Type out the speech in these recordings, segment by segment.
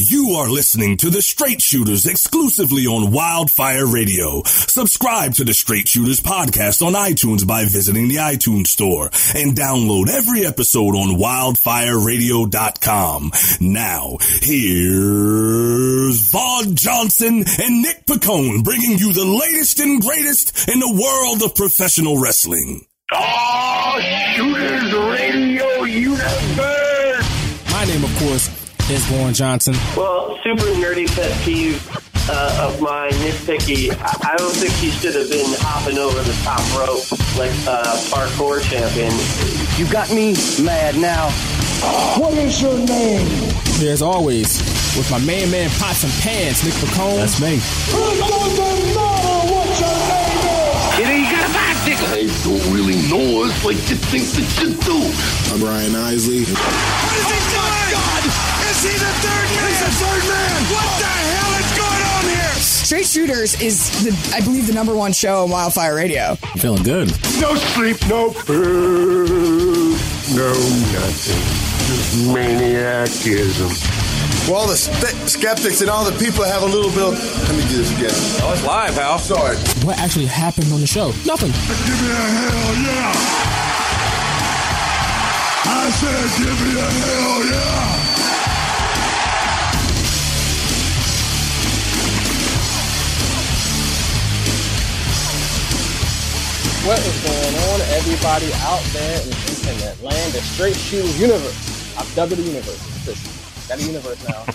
You are listening to The Straight Shooters exclusively on Wildfire Radio. Subscribe to The Straight Shooters podcast on iTunes by visiting the iTunes store and download every episode on wildfireradio.com. Now, here's Vaughn Johnson and Nick Piccone bringing you the latest and greatest in the world of professional wrestling. Oh, Shooters Radio Universe! My name, of course, is Vaughn Johnson. Well, super nerdy pet peeve of mine, nitpicky. I don't think he should have been hopping over the top rope like a parkour champion. You got me mad now. What is your name? As always, with my main man, Pots and Pans, Nick Piccone. That's me. It doesn't matter what your name is. It ain't got a bad dick. I don't really know us like you think that you do. I'm Ryan Isley. What is he doing? My God! Is he the third man? He's the third man! What the hell is going on here? Straight Shooters is, I believe, the #1 show on Wildfire Radio. I'm feeling good. No sleep, no food, no nothing. Just maniacism. For all the skeptics and all the people have a little bit of... Let me do this again. Oh, it's live, Hal. Sorry. What actually happened on the show? Nothing. Give me a hell yeah! I said give me a hell yeah! What is going on, everybody out there in the internet land? The Straight Shooters Universe. I've dubbed it the universe. Listen. Got a universe now.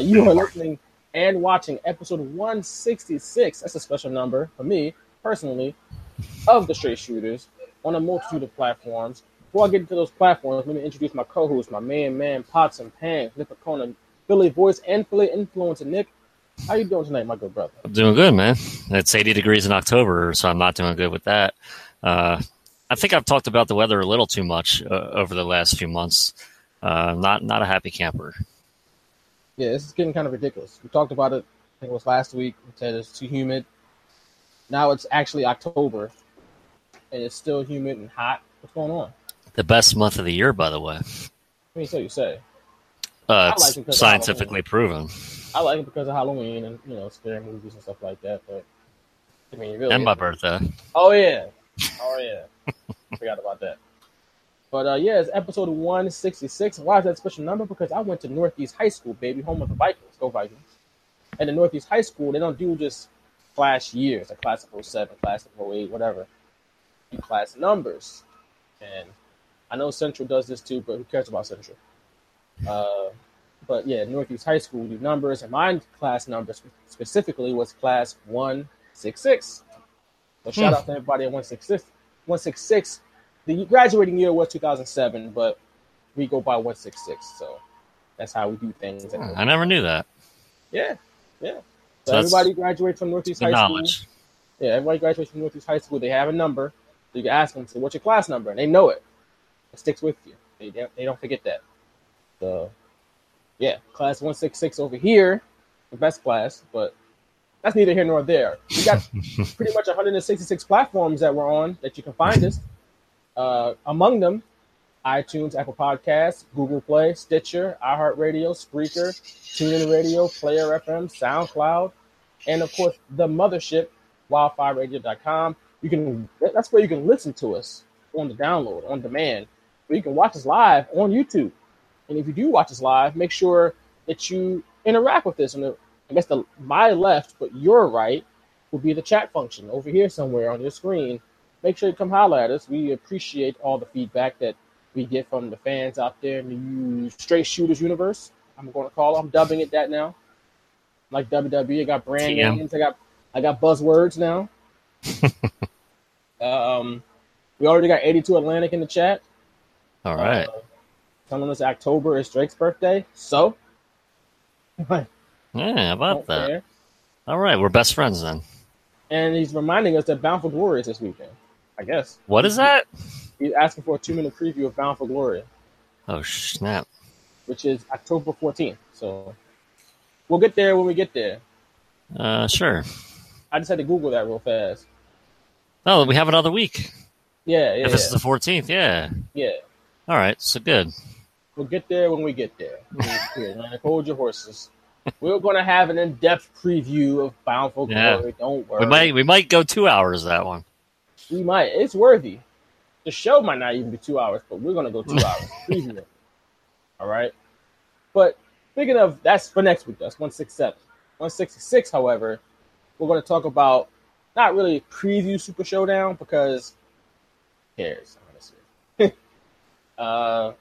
You are listening and watching episode 166. That's a special number for me, personally, of The Straight Shooters on a multitude of platforms. Before I get into those platforms, let me introduce my co-host, my main man, Pots and Pans, Nick Piccone, Philly voice and Philly influencer. Nick, how you doing tonight, my good brother? I'm doing good, man. It's 80 degrees in October, so I'm not doing good with that. I think I've talked about the weather a little too much over the last few months. Not a happy camper. Yeah, this is getting kind of ridiculous. We talked about it, I think it was last week. We said it's too humid. Now it's actually October, and it's still humid and hot. What's going on? The best month of the year, by the way. I mean, so you say. It's like scientifically proven. I like it because of Halloween and, you know, scary movies and stuff like that. But I mean, really, and my birthday. Oh, yeah. Oh, yeah. Forgot about that. But, yeah, it's episode 166. Why is that a special number? Because I went to Northeast High School, baby, home of the Vikings. Go Vikings. And in Northeast High School, they don't do just class years, like class of 07, class of 08, whatever. They do class numbers. And I know Central does this too, but who cares about Central? But, yeah, Northeast High School, we do numbers. And my class number specifically was class 166. So shout out to everybody at 166. The graduating year was 2007, but we go by 166, so that's how we do things. I never knew that. Yeah. So everybody graduates from Northeast High School. Yeah, everybody graduates from Northeast High School. They have a number. So you can ask them, so what's your class number? And they know it. It sticks with you. They don't forget that. So, yeah, class 166 over here, the best class, but that's neither here nor there. We got pretty much 166 platforms that we're on that you can find us. Among them, iTunes, Apple Podcasts, Google Play, Stitcher, iHeartRadio, Spreaker, TuneIn Radio, Player FM, SoundCloud, and of course the mothership, wildfireradio.com. That's where you can listen to us on the download, on demand. But you can watch us live on YouTube. And if you do watch us live, make sure that you interact with us. And I guess my left, but your right, will be the chat function over here somewhere on your screen. Make sure you come holler at us. We appreciate all the feedback that we get from the fans out there in the Straight Shooters universe. I'm going to call it. I'm dubbing it that now. Like WWE, I got brand names. I got buzzwords now. We already got 82 Atlantic in the chat. All right. Telling us October is Drake's birthday. So. Yeah, about that. Care. All right. We're best friends then. And he's reminding us that Bound for Glory is this weekend. I guess. What is that? He's asking for a 2-minute preview of Bound for Glory. Oh, snap. Which is October 14th. So we'll get there when we get there. Sure. I just had to Google that real fast. Oh, we have another week. Yeah. If it's the 14th, yeah. Yeah. All right, so good. We'll get there when we get there. Hold your horses. We're going to have an in-depth preview of Bound for Glory. Don't worry. We might go 2 hours that one. We might. It's worthy. The show might not even be 2 hours, but we're going to go 2 hours. Preview it. All right? But speaking of, that's for next week. That's 167. 166, however, we're going to talk about not really preview Super Showdown because who cares, honestly.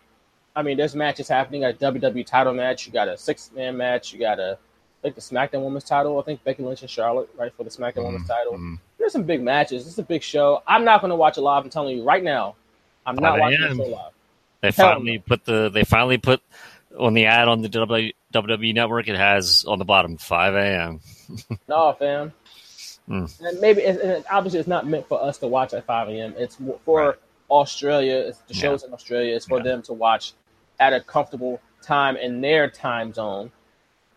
I mean, there's matches happening. A WWE title match. You got a 6-man match. You got a, I think, the SmackDown Women's title. I think Becky Lynch and Charlotte, right, for the SmackDown Women's title. There's some big matches. It's a big show. I'm not going to watch it live. I'm telling you right now, I'm not watching the show live. They finally put on the ad on the WWE Network. It has on the bottom 5 a.m. No, fam. And maybe and obviously it's not meant for us to watch at 5 a.m. It's for Australia. It's the shows in Australia. It's for them to watch at a comfortable time in their time zone,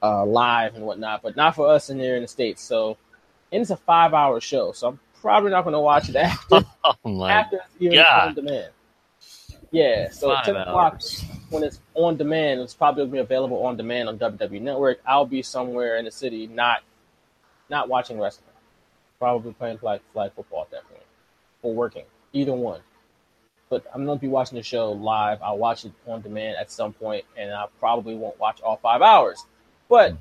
live and whatnot, but not for us in there in the States. So, and it's a 5-hour show, so I'm probably not going to watch it after on demand. Yeah, so 10 o'clock when it's on demand, it's probably going to be available on demand on WWE Network. I'll be somewhere in the city, not watching wrestling, probably playing flag football at that point, or working, either one. But I'm going to be watching the show live. I'll watch it on demand at some point, and I probably won't watch all 5 hours. But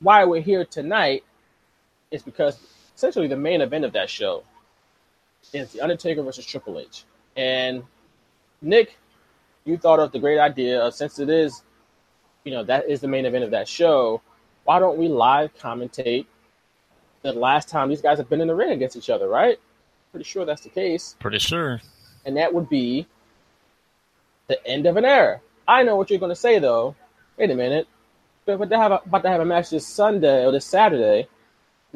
why we're here tonight is because essentially the main event of that show is The Undertaker versus Triple H. And Nick, you thought of the great idea of, since it is, that is the main event of that show, why don't we live commentate the last time these guys have been in the ring against each other, right? Pretty sure that's the case. Pretty sure. And that would be the end of an era. I know what you're going to say, though. Wait a minute. They're about to have a match this Sunday or this Saturday, and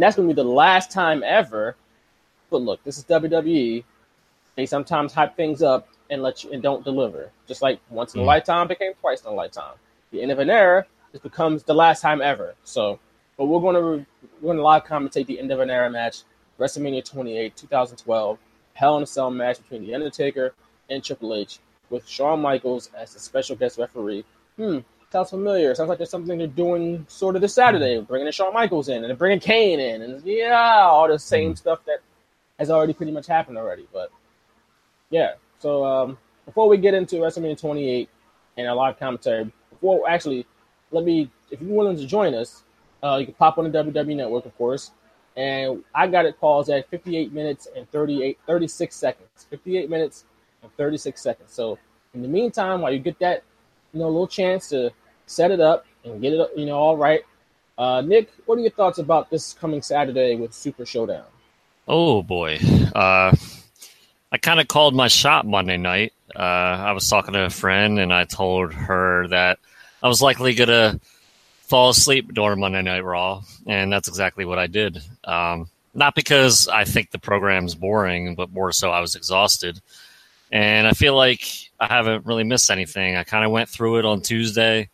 that's going to be the last time ever. But look, this is WWE. They sometimes hype things up and don't deliver. Just like once in a lifetime became twice in a lifetime. The end of an era just becomes the last time ever. So, but we're going to live commentate the end of an era match, WrestleMania 28, 2012. Hell in a Cell match between The Undertaker and Triple H with Shawn Michaels as the special guest referee. Sounds familiar. Sounds like there's something they're doing sort of this Saturday, bringing Shawn Michaels in and they're bringing Kane in. And all the same stuff that has already pretty much happened already. But yeah, so before we get into WrestleMania 28 and our live commentary, if you're willing to join us, you can pop on the WWE Network, of course. And I got it paused at 58 minutes and 36 seconds. So in the meantime, while you get that, little chance to set it up and get it, all right. Nick, what are your thoughts about this coming Saturday with Super Showdown? Oh boy, I kind of called my shot Monday night. I was talking to a friend, and I told her that I was likely gonna fall asleep during Monday Night Raw, and that's exactly what I did. Not because I think the program's boring, but more so I was exhausted. And I feel like I haven't really missed anything. I kind of went through it on Tuesday.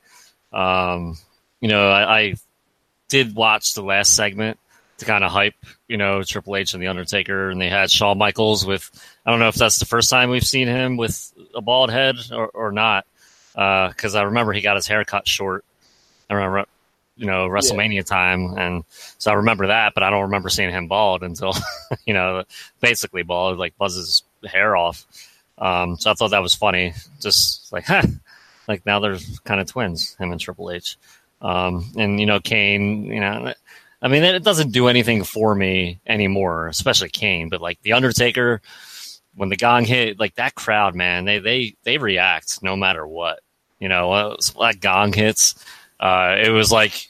I did watch the last segment to kind of hype, Triple H and The Undertaker, and they had Shawn Michaels with, I don't know if that's the first time we've seen him with a bald head or not, because I remember he got his hair cut short around WrestleMania time, and so I remember that, but I don't remember seeing him bald until basically bald, like buzz his hair off. So I thought that was funny, just like like now they're kind of twins, him and Triple H, and Kane. I mean, it doesn't do anything for me anymore, especially Kane, but like The Undertaker, when the gong hit, like that crowd, man, they react no matter what. That gong hits. It was like,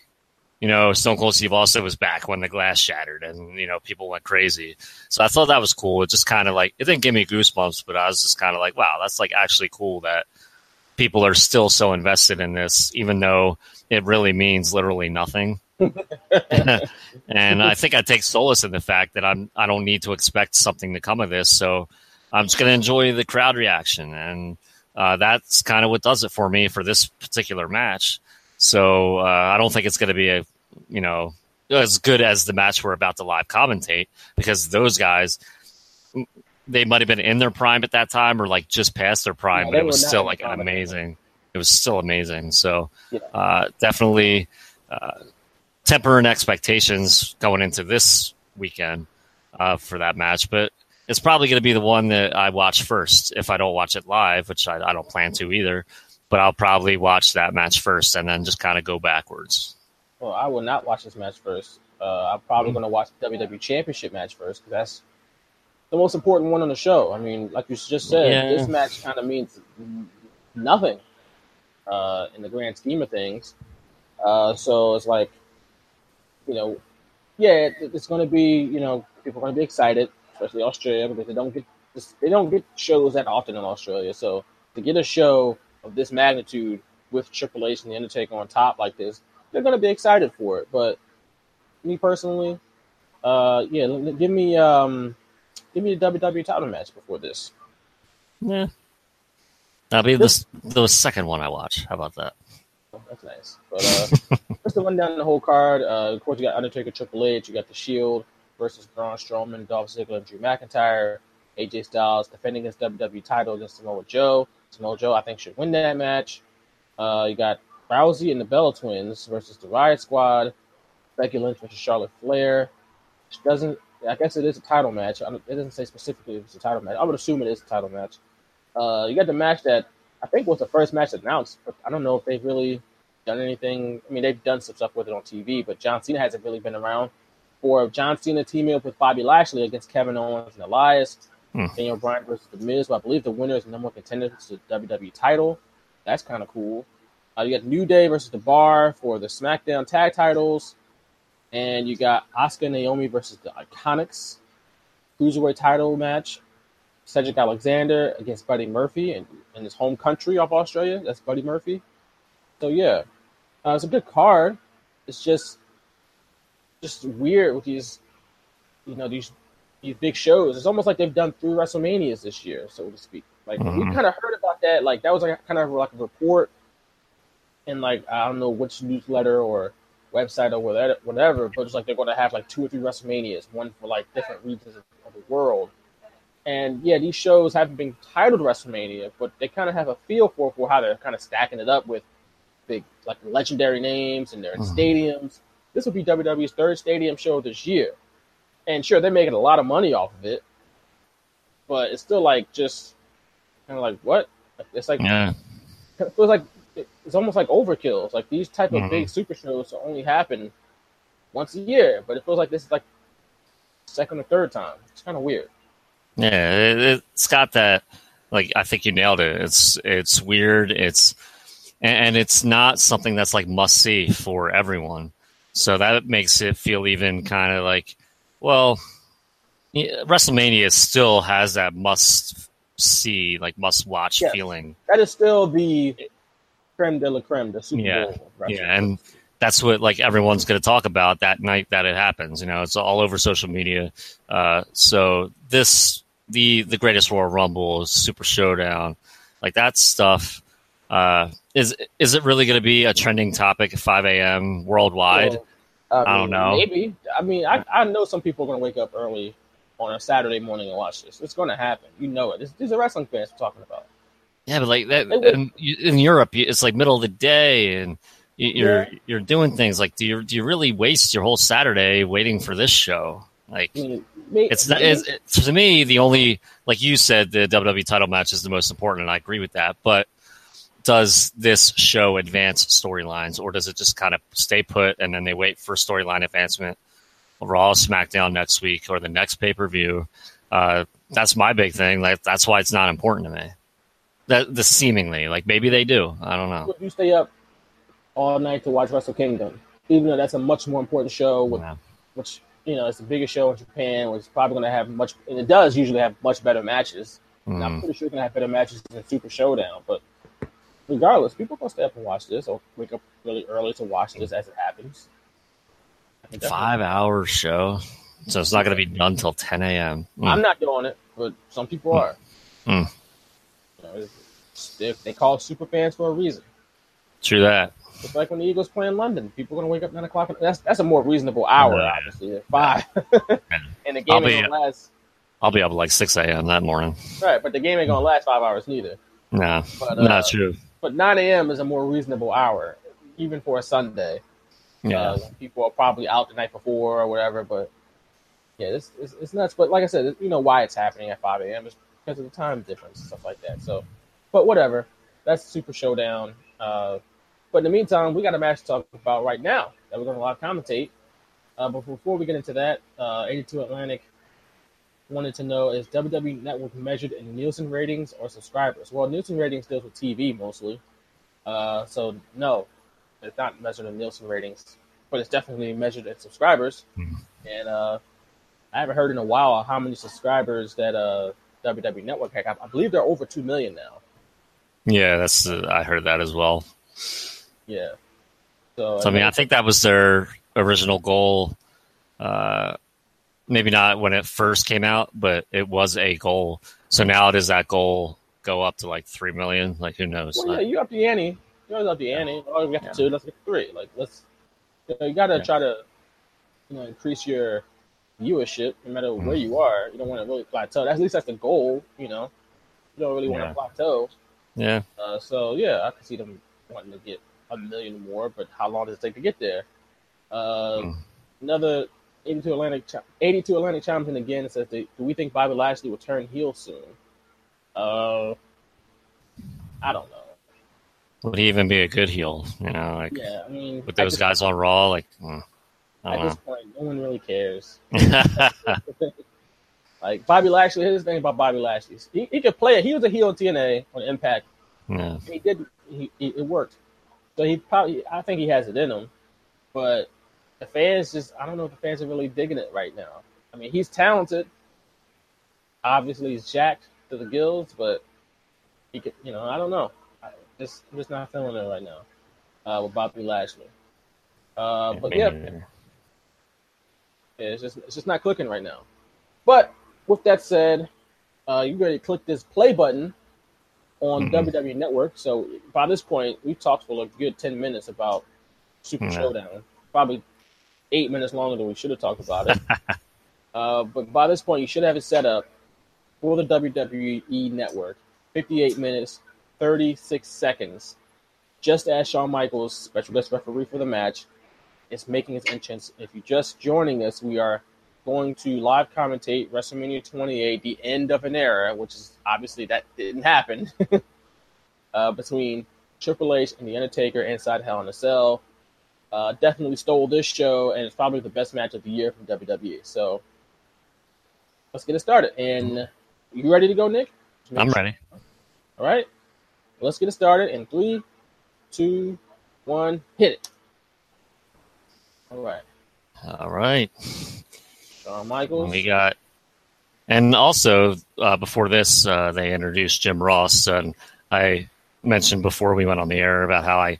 Stone Cold Steve Austin was back when the glass shattered and, people went crazy. So I thought that was cool. It just kind of like, it didn't give me goosebumps, but I was just kind of like, wow, that's like actually cool that people are still so invested in this, even though it really means literally nothing. And I think I take solace in the fact that I don't need to expect something to come of this. So I'm just going to enjoy the crowd reaction. And that's kind of what does it for me for this particular match. So I don't think it's going to be as good as the match we're about to live commentate, because those guys, they might have been in their prime at that time or like just past their prime, but it was still like an amazing. it was still amazing. So definitely tempering expectations going into this weekend for that match. But it's probably going to be the one that I watch first if I don't watch it live, which I don't plan to either. But I'll probably watch that match first and then just kind of go backwards. Well, I will not watch this match first. I'm probably going to watch the WWE Championship match first because that's the most important one on the show. I mean, like you just said, this match kind of means nothing in the grand scheme of things. So it's like, you know, it's going to be, you know, people are going to be excited, especially Australia, because they don't get shows that often in Australia. So to get a show of this magnitude with Triple H and The Undertaker on top like this, they're going to be excited for it. But me personally, give me the WWE title match before this. Yeah, that'll be the second one I watch. How about that? Oh, that's nice. But just to run down the whole card, of course, you got Undertaker, Triple H, you got The Shield versus Braun Strowman, Dolph Ziggler, and Drew McIntyre. AJ Styles defending his WWE title against Samoa Joe. Samoa Joe, I think, should win that match. You got Rousey and the Bella Twins versus the Riot Squad. Becky Lynch versus Charlotte Flair. I guess it is a title match. It doesn't say specifically if it's a title match. I would assume it is a title match. You got the match that I think was the first match announced, but I don't know if they've really done anything. I mean, they've done some stuff with it on TV, but John Cena hasn't really been around. Or John Cena teaming up with Bobby Lashley against Kevin Owens and Elias. Daniel Bryan versus The Miz, but I believe the winner is the number one contender to the WWE title. That's kind of cool. You got New Day versus The Bar for the SmackDown tag titles. And you got Asuka and Naomi versus the Iconics. Cruiserweight title match. Cedric Alexander against Buddy Murphy in his home country of Australia. That's Buddy Murphy. So, yeah. It's a good card. It's just weird with these big shows. It's almost like they've done 3 WrestleManias this year, so to speak. Like, we kind of heard about that. Like, that was kind of like a report in, like, I don't know which newsletter or website or whatever, but it's like they're going to have, like, 2 or 3 WrestleManias, one for, like, different regions of the world. And, yeah, these shows haven't been titled WrestleMania, but they kind of have a feel for how they're kind of stacking it up with big, like, legendary names, and they're in stadiums. This will be WWE's 3rd stadium show this year. And sure, they're making a lot of money off of it, but it's still like just kind of like what? It's like it feels like it's almost like overkill. It's like these type of big super shows only happen once a year, but it feels like this is like second or third time. It's kind of weird. Yeah, it's got that. Like I think you nailed it. It's weird. And it's not something that's like must see for everyone. So that makes it feel even kind of like. Well, WrestleMania still has that must-see, like, must-watch feeling. That is still the creme de la creme, the Super Bowl. Yeah, and that's what, like, everyone's going to talk about that night that it happens. You know, it's all over social media. So this, the Greatest Royal Rumble, Super Showdown, like, that stuff, is it really going to be a trending topic at 5 a.m. worldwide? Well, I don't know. Maybe. I mean, I know some people are going to wake up early on a Saturday morning and watch this. It's going to happen. You know it. These are wrestling fans we're talking about. Yeah, but like that in Europe, it's like middle of the day, and you're doing things like do you really waste your whole Saturday waiting for this show? Like I mean, to me the only like you said the WWE title match is the most important, and I agree with that. But does this show advance storylines, or does it just kind of stay put and then they wait for storyline advancement? Raw, SmackDown next week, or the next pay-per-view. That's my big thing. Like that's why it's not important to me. The seemingly, like maybe they do. I don't know. You stay up all night to watch Wrestle Kingdom, even though that's a much more important show, which you know it's the biggest show in Japan, which is probably going to have much, and it does usually have much better matches. And I'm pretty sure it's going to have better matches than Super Showdown, but. Regardless, people gonna stay up and watch this, or wake up really early to watch this as it happens. 5 hour show, so it's not gonna be done till 10 a.m. I'm not doing it, but some people are. You know, they call super fans for a reason. True that. It's like when the Eagles play in London, people are gonna wake up 9 o'clock. That's a more reasonable hour, obviously. At 5, and the game ain't gonna last. I'll be up at like 6 a.m. that morning. Right, but the game ain't gonna last 5 hours neither. No, but, not true. But 9 a.m. is a more reasonable hour, even for a Sunday. Yeah, people are probably out the night before or whatever. But yeah, it's nuts. But like I said, you know why it's happening at 5 a.m. is because of the time difference and stuff like that. So, but whatever. That's Super Showdown. But in the meantime, we got a match to talk about right now that we're going to live commentate. But before we get into that, 82 Atlantic wanted to know, is WWE Network measured in Nielsen ratings or subscribers? Well, Nielsen ratings deals with TV mostly. So, no, it's not measured in Nielsen ratings, but it's definitely measured in subscribers. Mm-hmm. And I haven't heard in a while how many subscribers that WWE Network had. I believe they're over 2 million now. Yeah, that's I heard that as well. Yeah. So I mean, I think that was their original goal. Maybe not when it first came out, but it was a goal. So now does that goal go up to like 3 million? Like, who knows? Well, yeah, you up the ante. You always up the ante. Oh, we got to 2, let's get 3. Like, you got to try to, increase your viewership no matter where you are. You don't want to really plateau. At least that's the goal, You don't really want to plateau. Yeah. So, yeah, I can see them wanting to get 1 million more, but how long does it take to get there? Another 82 Atlantic chimes in again and says, do we think Bobby Lashley will turn heel soon? I don't know. Would he even be a good heel? Yeah, I mean, with those guys on Raw, I don't know. This point, no one really cares. Like Bobby Lashley, here's the thing about Bobby Lashley. He could play it. He was a heel in TNA on Impact. Yeah. And it worked. So I think he has it in him. But the fans I don't know if the fans are really digging it right now. I mean, he's talented. Obviously, he's jacked to the gills, but he could, I don't know. I'm just not feeling it right now with Bobby Lashley. But it's just not clicking right now. But with that said, you ready to click this play button on WWE Network. So by this point, we've talked for a good 10 minutes about Super Showdown, probably 8 minutes longer than we should have talked about it. But by this point, you should have it set up for the WWE Network. 58 minutes, 36 seconds. Just as Shawn Michaels, special guest referee for the match, is making his entrance. If you're just joining us, we are going to live commentate WrestleMania 28, the end of an era, which is obviously that didn't happen, between Triple H and The Undertaker inside Hell in a Cell. Definitely stole this show, and it's probably the best match of the year from WWE. So let's get it started. And you ready to go, Nick? I'm ready. All right. Let's get it started in 3, 2, 1, hit it. All right. Shawn Michaels. And also, before this, they introduced Jim Ross. And I mentioned before we went on the air about how I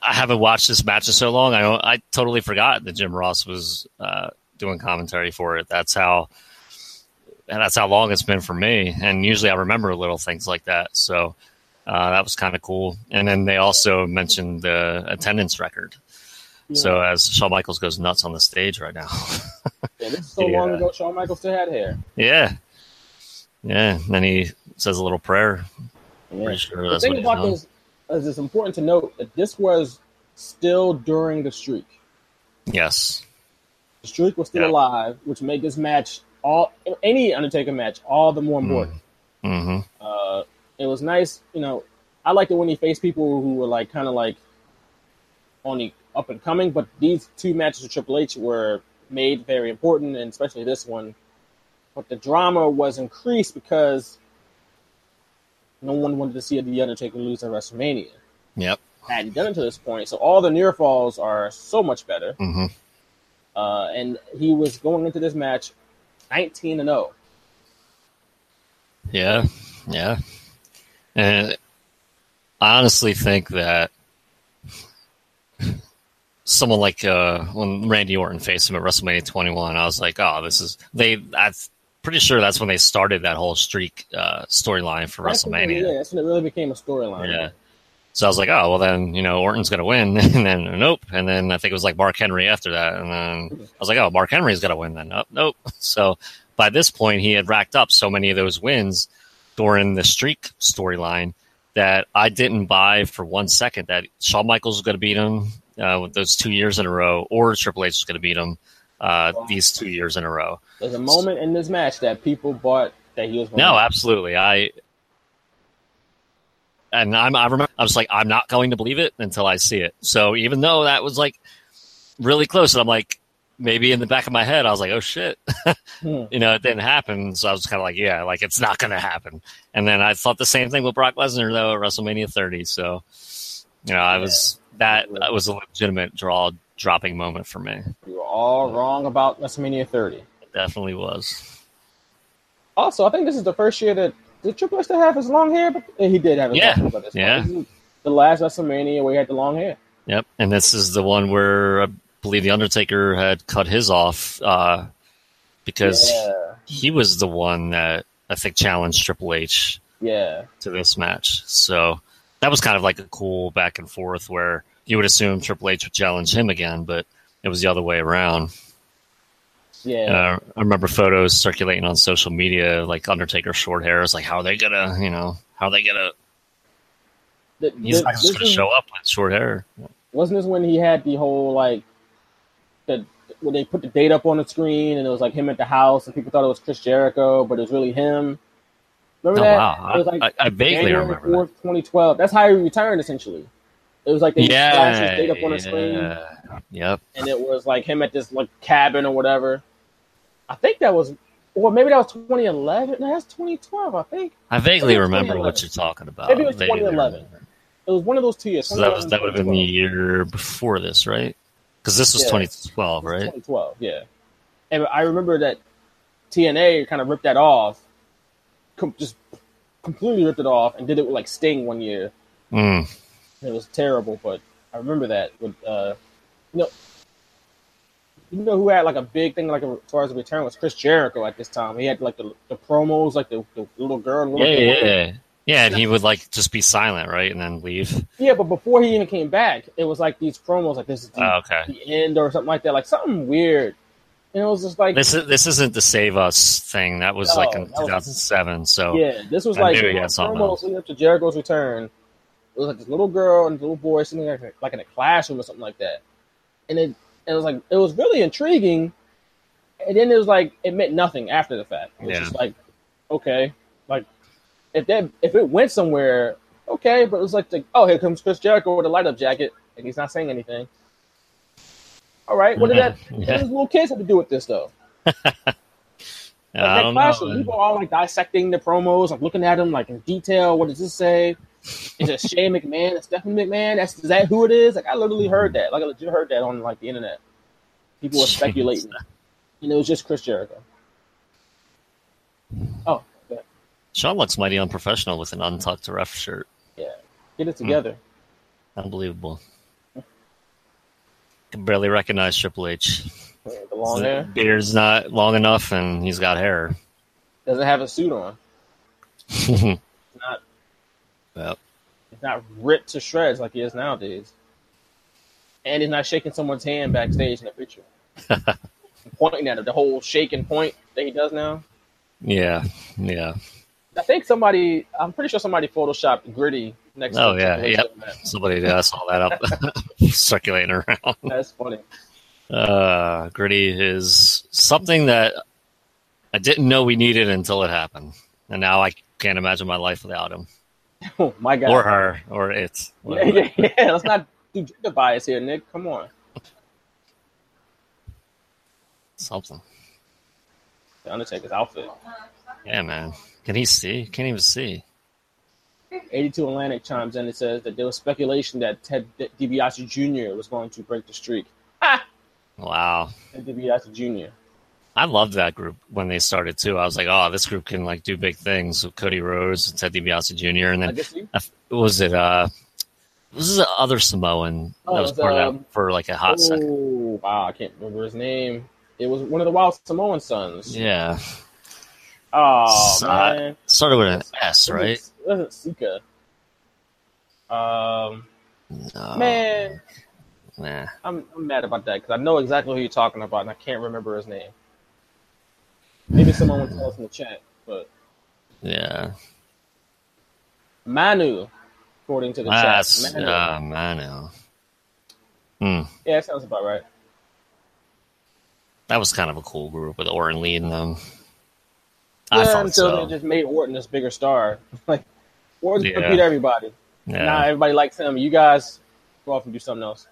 haven't watched this match in so long. I totally forgot that Jim Ross was doing commentary for it. That's how long it's been for me. And usually I remember little things like that. So that was kind of cool. And then they also mentioned the attendance record. Yeah. So as Shawn Michaels goes nuts on the stage right now. Yeah, this is so long ago, Shawn Michaels still had hair. Yeah. Yeah. And then he says a little prayer. Yeah. Pretty sure that's what he's doing. It's important to note that this was still during the streak. Yes. The streak was still alive, which made this match, any Undertaker match, all the more important. Mm-hmm. It was nice. I liked it when he faced people who were kind of on the up and coming, but these two matches with Triple H were made very important, and especially this one. But the drama was increased because no one wanted to see The Undertaker lose at WrestleMania. Yep. Hadn't done it to this point. So all the near falls are so much better. Mm-hmm. And he was going into this match 19-0. Yeah. Yeah. And I honestly think that someone when Randy Orton faced him at WrestleMania 21, I was like, oh, this is pretty sure that's when they started that whole streak storyline for WrestleMania. Yeah, that's when it really became a storyline. Yeah. So I was like, oh, well then, Orton's going to win. And then, nope. And then I think it was Mark Henry after that. And then I was like, oh, Mark Henry's going to win then. Nope. So by this point, he had racked up so many of those wins during the streak storyline that I didn't buy for 1 second that Shawn Michaels was going to beat him with those 2 years in a row, or Triple H was going to beat him these 2 years in a row. There's a moment in this match that people bought that he was going to win. Absolutely. I remember I was like, I'm not going to believe it until I see it. So even though that was like really close, and I'm like, maybe in the back of my head, I was like, oh shit, you know, it didn't happen. So I was kind of like, yeah, like it's not going to happen. And then I thought the same thing with Brock Lesnar though at WrestleMania 30. So, you know, that was a legitimate dropping moment for me. You were all wrong about WrestleMania 30. It definitely was. Also, I think this is the first year that did Triple H have his long hair? But he did have his long hair. This is the last WrestleMania where he had the long hair. Yep, and this is the one where I believe The Undertaker had cut his off because he was the one that I think challenged Triple H to this match. So that was kind of like a cool back and forth where you would assume Triple H would challenge him again, but it was the other way around. Yeah, I remember photos circulating on social media, like Undertaker short hair. It's like, how are they gonna? He's not just gonna show up with short hair. Wasn't this when he had the whole when they put the date up on the screen and it was like him at the house and people thought it was Chris Jericho, but it was really him. Remember that? Wow, it was like I vaguely January remember 4th, that. 2012. That's how he retired essentially. It was like they flashed his date up on the screen. Yep, and it was like him at this like cabin or whatever. I think that was, or maybe that was 2011. No, that's 2012, I think. I vaguely remember what you're talking about. Maybe it was 2011. It was one of those 2 years. So that would have been the year before this, right? Because this was 2012, right? 2012, yeah. And I remember that TNA kind of ripped that off, just completely ripped it off, and did it with like Sting 1 year. Mm. It was terrible, but I remember that. With, you know who had like a big thing like as far as the return was Chris Jericho at this time. He had like the promos, like the little girl. Yeah, and he would like just be silent, right, and then leave. Yeah, but before he even came back, it was like these promos, like this is the end or something like that, like something weird. And it was just like this isn't the Save Us thing. That was like in 2007. So yeah, this was like promos leading up to Jericho's return. It was like this little girl and little boy sitting like in a classroom or something like that, and it was like it was really intriguing, and then it was like it meant nothing after the fact. It was just like okay, like if it went somewhere, okay, but it was like oh here comes Chris Jericho with a light up jacket and he's not saying anything. All right, what did those little kids have to do with this though? I don't know. People are like dissecting the promos, like looking at them like in detail. What does this say? Is it Shane McMahon? It's Stephanie McMahon? Is that who it is? Like I literally heard that. Like I legit heard that on like the internet. People were speculating, and it was just Chris Jericho. Oh, yeah. Sean looks mighty unprofessional with an untucked ref shirt. Yeah, get it together. Unbelievable. Can barely recognize Triple H. The long hair. Beard's not long enough, and he's got hair. Doesn't have a suit on. Yep. He's not ripped to shreds like he is nowadays. And he's not shaking someone's hand backstage in the picture. Pointing at him, the whole shake and point that he does now. Yeah. I think I'm pretty sure somebody photoshopped Gritty next to him. Somebody saw that up circulating around. That's funny. Gritty is something that I didn't know we needed until it happened. And now I can't imagine my life without him. Oh my God! Or her, or it. Yeah. Let's not do gender bias here, Nick. Come on. Something. The Undertaker's outfit. Yeah, man. Can he see? Can't even see. 82 Atlantic chimes in and says that there was speculation that Ted DiBiase Jr. was going to break the streak. Ah! Wow. Ted DiBiase Jr. I loved that group when they started too. I was like, "Oh, this group can like do big things." With Cody Rhodes and Ted DiBiase Jr. And then was the other Samoan that was part of that for like a hot second. Oh wow, I can't remember his name. It was one of the Wild Samoan Sons. Yeah. Oh man, started with an S, right? Wasn't Sika? No. Man. Nah. I'm mad about that because I know exactly who you're talking about and I can't remember his name. Maybe someone will tell us in the chat, but Manu according to the chat. Manu. Yeah, that sounds about right. That was kind of a cool group with Orton leading them. Until they just made Orton this bigger star. Like, Orton's going to beat everybody. Yeah. Now everybody likes him. You guys go off and do something else.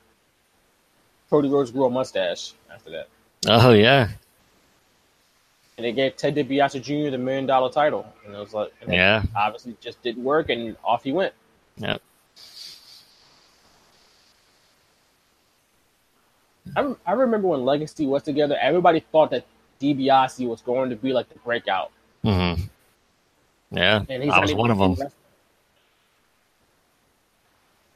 Cody Rhodes grew a mustache after that. Oh, yeah. And they gave Ted DiBiase Jr. the $1 million title. And it was like, it obviously just didn't work, and off he went. Yeah. I remember when Legacy was together, everybody thought that DiBiase was going to be like the breakout. Mm-hmm. Yeah, I was one of them.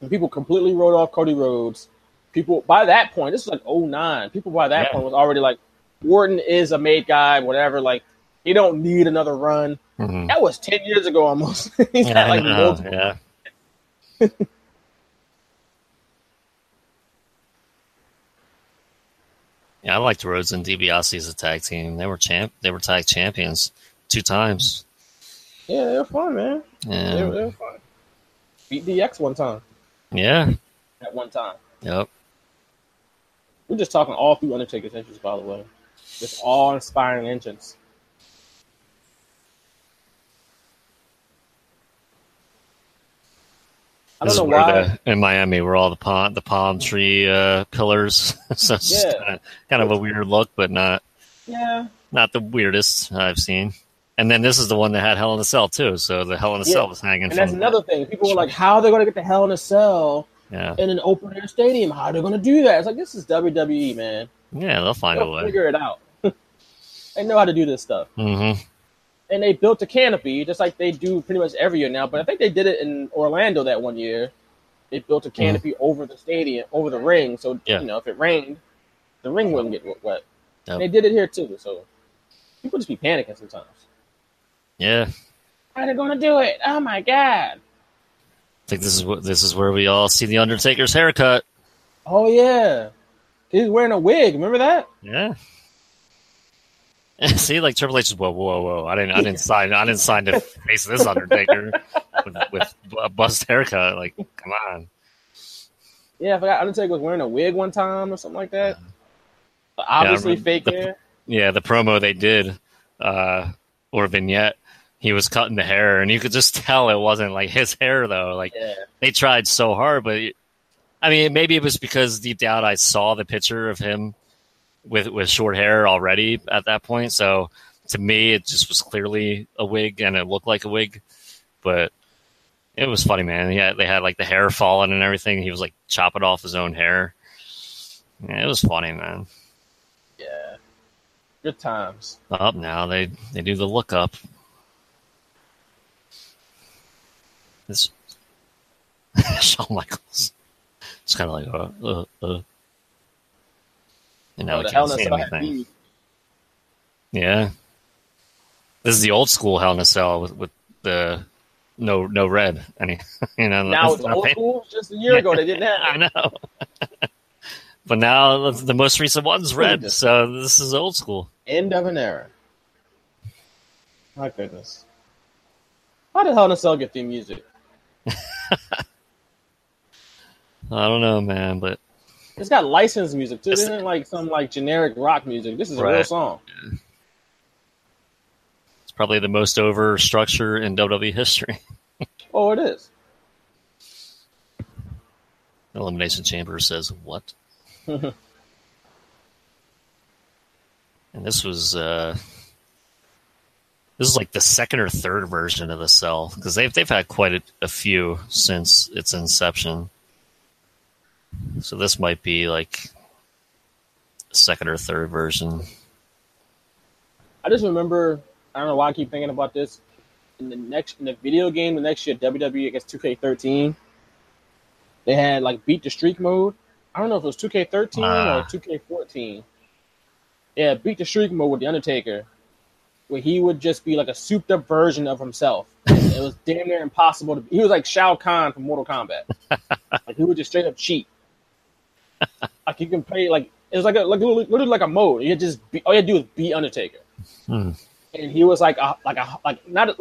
And people completely wrote off Cody Rhodes. People, by that point, this was like 09. People by that point was already like, Orton is a made guy, whatever. Like, he don't need another run. Mm-hmm. That was 10 years ago almost. He's had like multiple. Yeah. Yeah, I liked Rhodes and DiBiase as a tag team. They were tag champions 2 times. Yeah, they were fun, man. Yeah. They were fun. Beat DX one time. Yeah. At one time. Yep. We're just talking all through Undertaker's entrance, by the way. Just awe-inspiring entrance. I don't know why. In Miami, where all the palm tree pillars. So it's kind of a weird look, but not the weirdest I've seen. And then this is the one that had Hell in a Cell, too. So the Hell in a Cell was hanging. And that's another thing. People were like, how are they going to get the Hell in a Cell in an open-air stadium? How are they going to do that? It's like, this is WWE, man. Yeah, they'll find a way. Figure it out. They know how to do this stuff. Mm-hmm. And they built a canopy, just like they do pretty much every year now. But I think they did it in Orlando that one year. They built a canopy over the stadium, over the ring. So, if it rained, the ring wouldn't get wet. Yep. They did it here, too. So people just be panicking sometimes. Yeah. How are they going to do it? Oh, my God. I think this is where we all see The Undertaker's haircut. Oh, yeah. He's wearing a wig. Remember that? Yeah. See, like Triple H is whoa! I didn't sign to face this Undertaker with a bust haircut. Like, come on. Yeah, I forgot Undertaker was wearing a wig one time or something like that. Yeah. Obviously, fake hair. Yeah, the promo they did or vignette, he was cutting the hair, and you could just tell it wasn't like his hair though. Like they tried so hard, but I mean, maybe it was because deep down I saw the picture of him with short hair already at that point. So to me, it just was clearly a wig and it looked like a wig, but it was funny, man. Yeah. They had like the hair falling and everything. He was like chopping off his own hair. Yeah, it was funny, man. Yeah. Good times. Up now. They do the look up. This Shawn Michaels. It's kind of like, and now we can't see anything. Yeah. This is the old school Hell in a Cell with the no red. Now it's old school? Just a year ago they didn't have it. I know. But now the most recent one's red, so this is old school. End of an era. My goodness. How did Hell in a Cell get theme music? I don't know, man, but it's got licensed music, too. This isn't like some like generic rock music. This is a real song. Yeah. It's probably the most over structure in WWE history. Oh, it is. Elimination Chamber says what? And this was like the second or third version of the Cell, because they've had quite a few since its inception. So this might be like second or third version. I just remember, I don't know why I keep thinking about this. In the video game the next year, WWE against 2K13, they had like beat the streak mode. I don't know if it was 2K13 or 2K14. Yeah, beat the streak mode with The Undertaker, where he would just be like a souped up version of himself. It was damn near impossible he was like Shao Kahn from Mortal Kombat. Like he would just straight up cheat. Like you can play like it was like literally like a mode. You just all you had to do was beat Undertaker, and he was like a 99.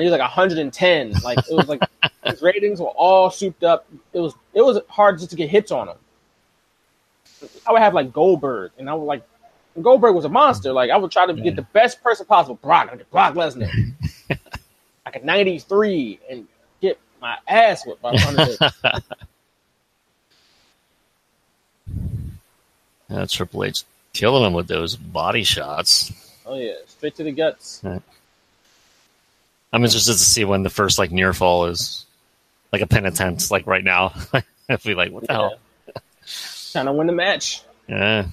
He was like 110. Like it was like His ratings were all souped up. It was hard just to get hits on him. I would have like Goldberg, and I would like Goldberg was a monster. Like I would try to get the best person possible. Brock Lesnar, like a 93, and get my ass whipped by Undertaker. Yeah, Triple H killing him with those body shots. Oh yeah, straight to the guts. Right. I'm interested to see when the first like near fall is, like a penitence, like right now. If we like, what the hell? Trying to win the match. Yeah.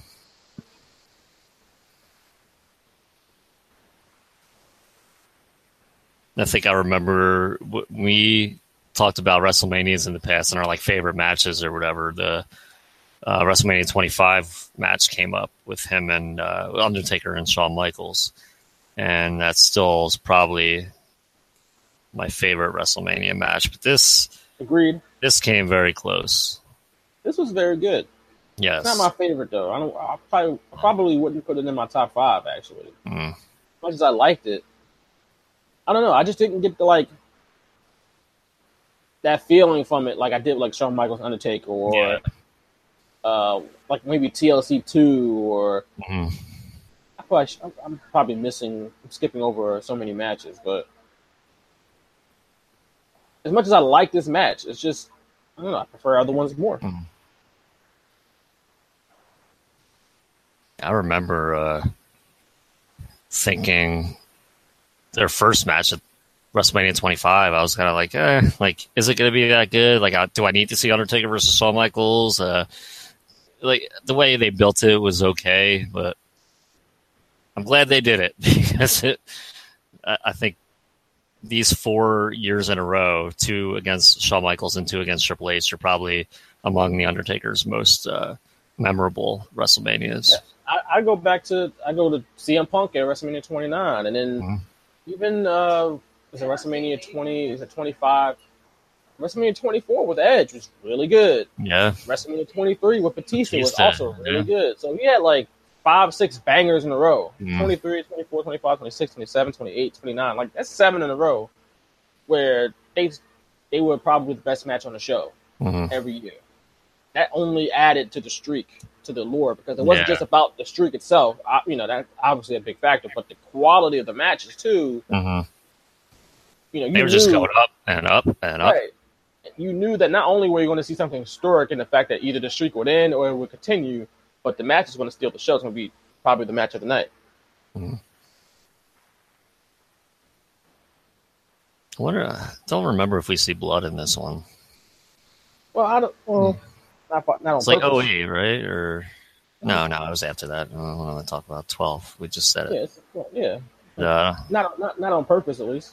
I think I remember we talked about WrestleManias in the past and our like favorite matches or whatever. The WrestleMania 25 match came up with him and Undertaker and Shawn Michaels, and that still is probably my favorite WrestleMania match. But this agreed. This came very close. This was very good. Yes. It's not my favorite, though. I probably wouldn't put it in my top five, actually. Mm. As much as I liked it. I don't know. I just didn't get the, like, that feeling from it like I did, like, Shawn Michaels Undertaker or, like, maybe TLC 2 or... Mm. I'm skipping over so many matches, but as much as I like this match, it's just... I don't know. I prefer other ones more. Mm. I remember thinking their first match at WrestleMania 25. I was kind of like, is it going to be that good? Like, do I need to see Undertaker versus Shawn Michaels? Like the way they built it was okay, but I'm glad they did it because I think. These 4 years in a row, 2 against Shawn Michaels and 2 against Triple H, are probably among The Undertaker's most memorable WrestleManias. Yeah. I go to CM Punk at WrestleMania 29, and then even is it WrestleMania 20? Is it 25? WrestleMania 24 with Edge was really good. Yeah. WrestleMania 23 with Batista was also really good. So he had like 5, 6 bangers in a row. 23, 24, 25, 26, 27, 28, 29. Like, that's 7 in a row where they were probably the best match on the show every year. That only added to the streak, to the lore, because it wasn't just about the streak itself. That's obviously a big factor, but the quality of the matches, too. They were just going up and up and up. Right. You knew that not only were you going to see something historic in the fact that either the streak would end or it would continue, but the match is going to steal the show. It's going to be probably the match of the night. Mm-hmm. I don't remember if we see blood in this one. Well, I don't. Well, not it's like OE, right? Or no, it was after that. I don't want to talk about 12. We just said it. Not on purpose, at least.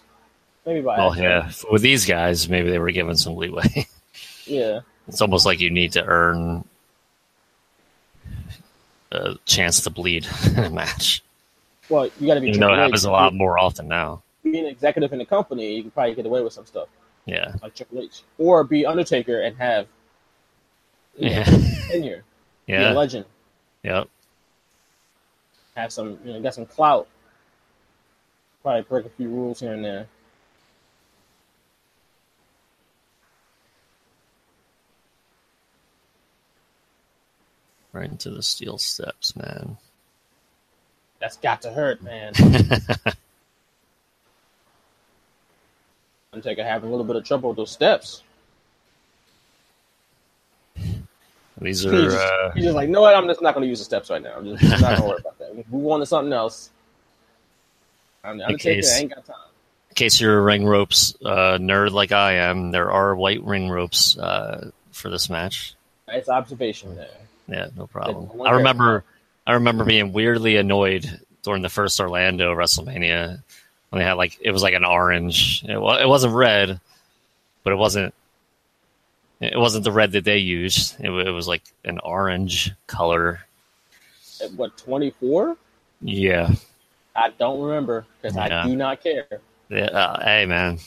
Maybe by accident. With these guys, maybe they were given some leeway. Yeah, it's almost like you need to earn a chance to bleed in a match. Well, you got to be. You know, it happens a lot more often now. Being an executive in the company, you can probably get away with some stuff. Yeah, like Triple H, or be Undertaker and have tenure. Yeah, be a legend. Yep. Have some, got some clout. Probably break a few rules here and there. Right into the steel steps, man. That's got to hurt, man. Undertaker having a little bit of trouble with those steps. These are. He's just like, no, I'm just not going to use the steps right now. I'm just not going to worry about that. Move on to something else. I'm Undertaker. I ain't got time. In case you're a ring ropes nerd like I am, there are white ring ropes for this match. Nice observation there. Yeah, no problem. I remember being weirdly annoyed during the first Orlando WrestleMania when they had it was like an orange. It wasn't red, but it wasn't the red that they used. It was like an orange color. At what, 24? Yeah. I don't remember because I do not care. Yeah, hey man,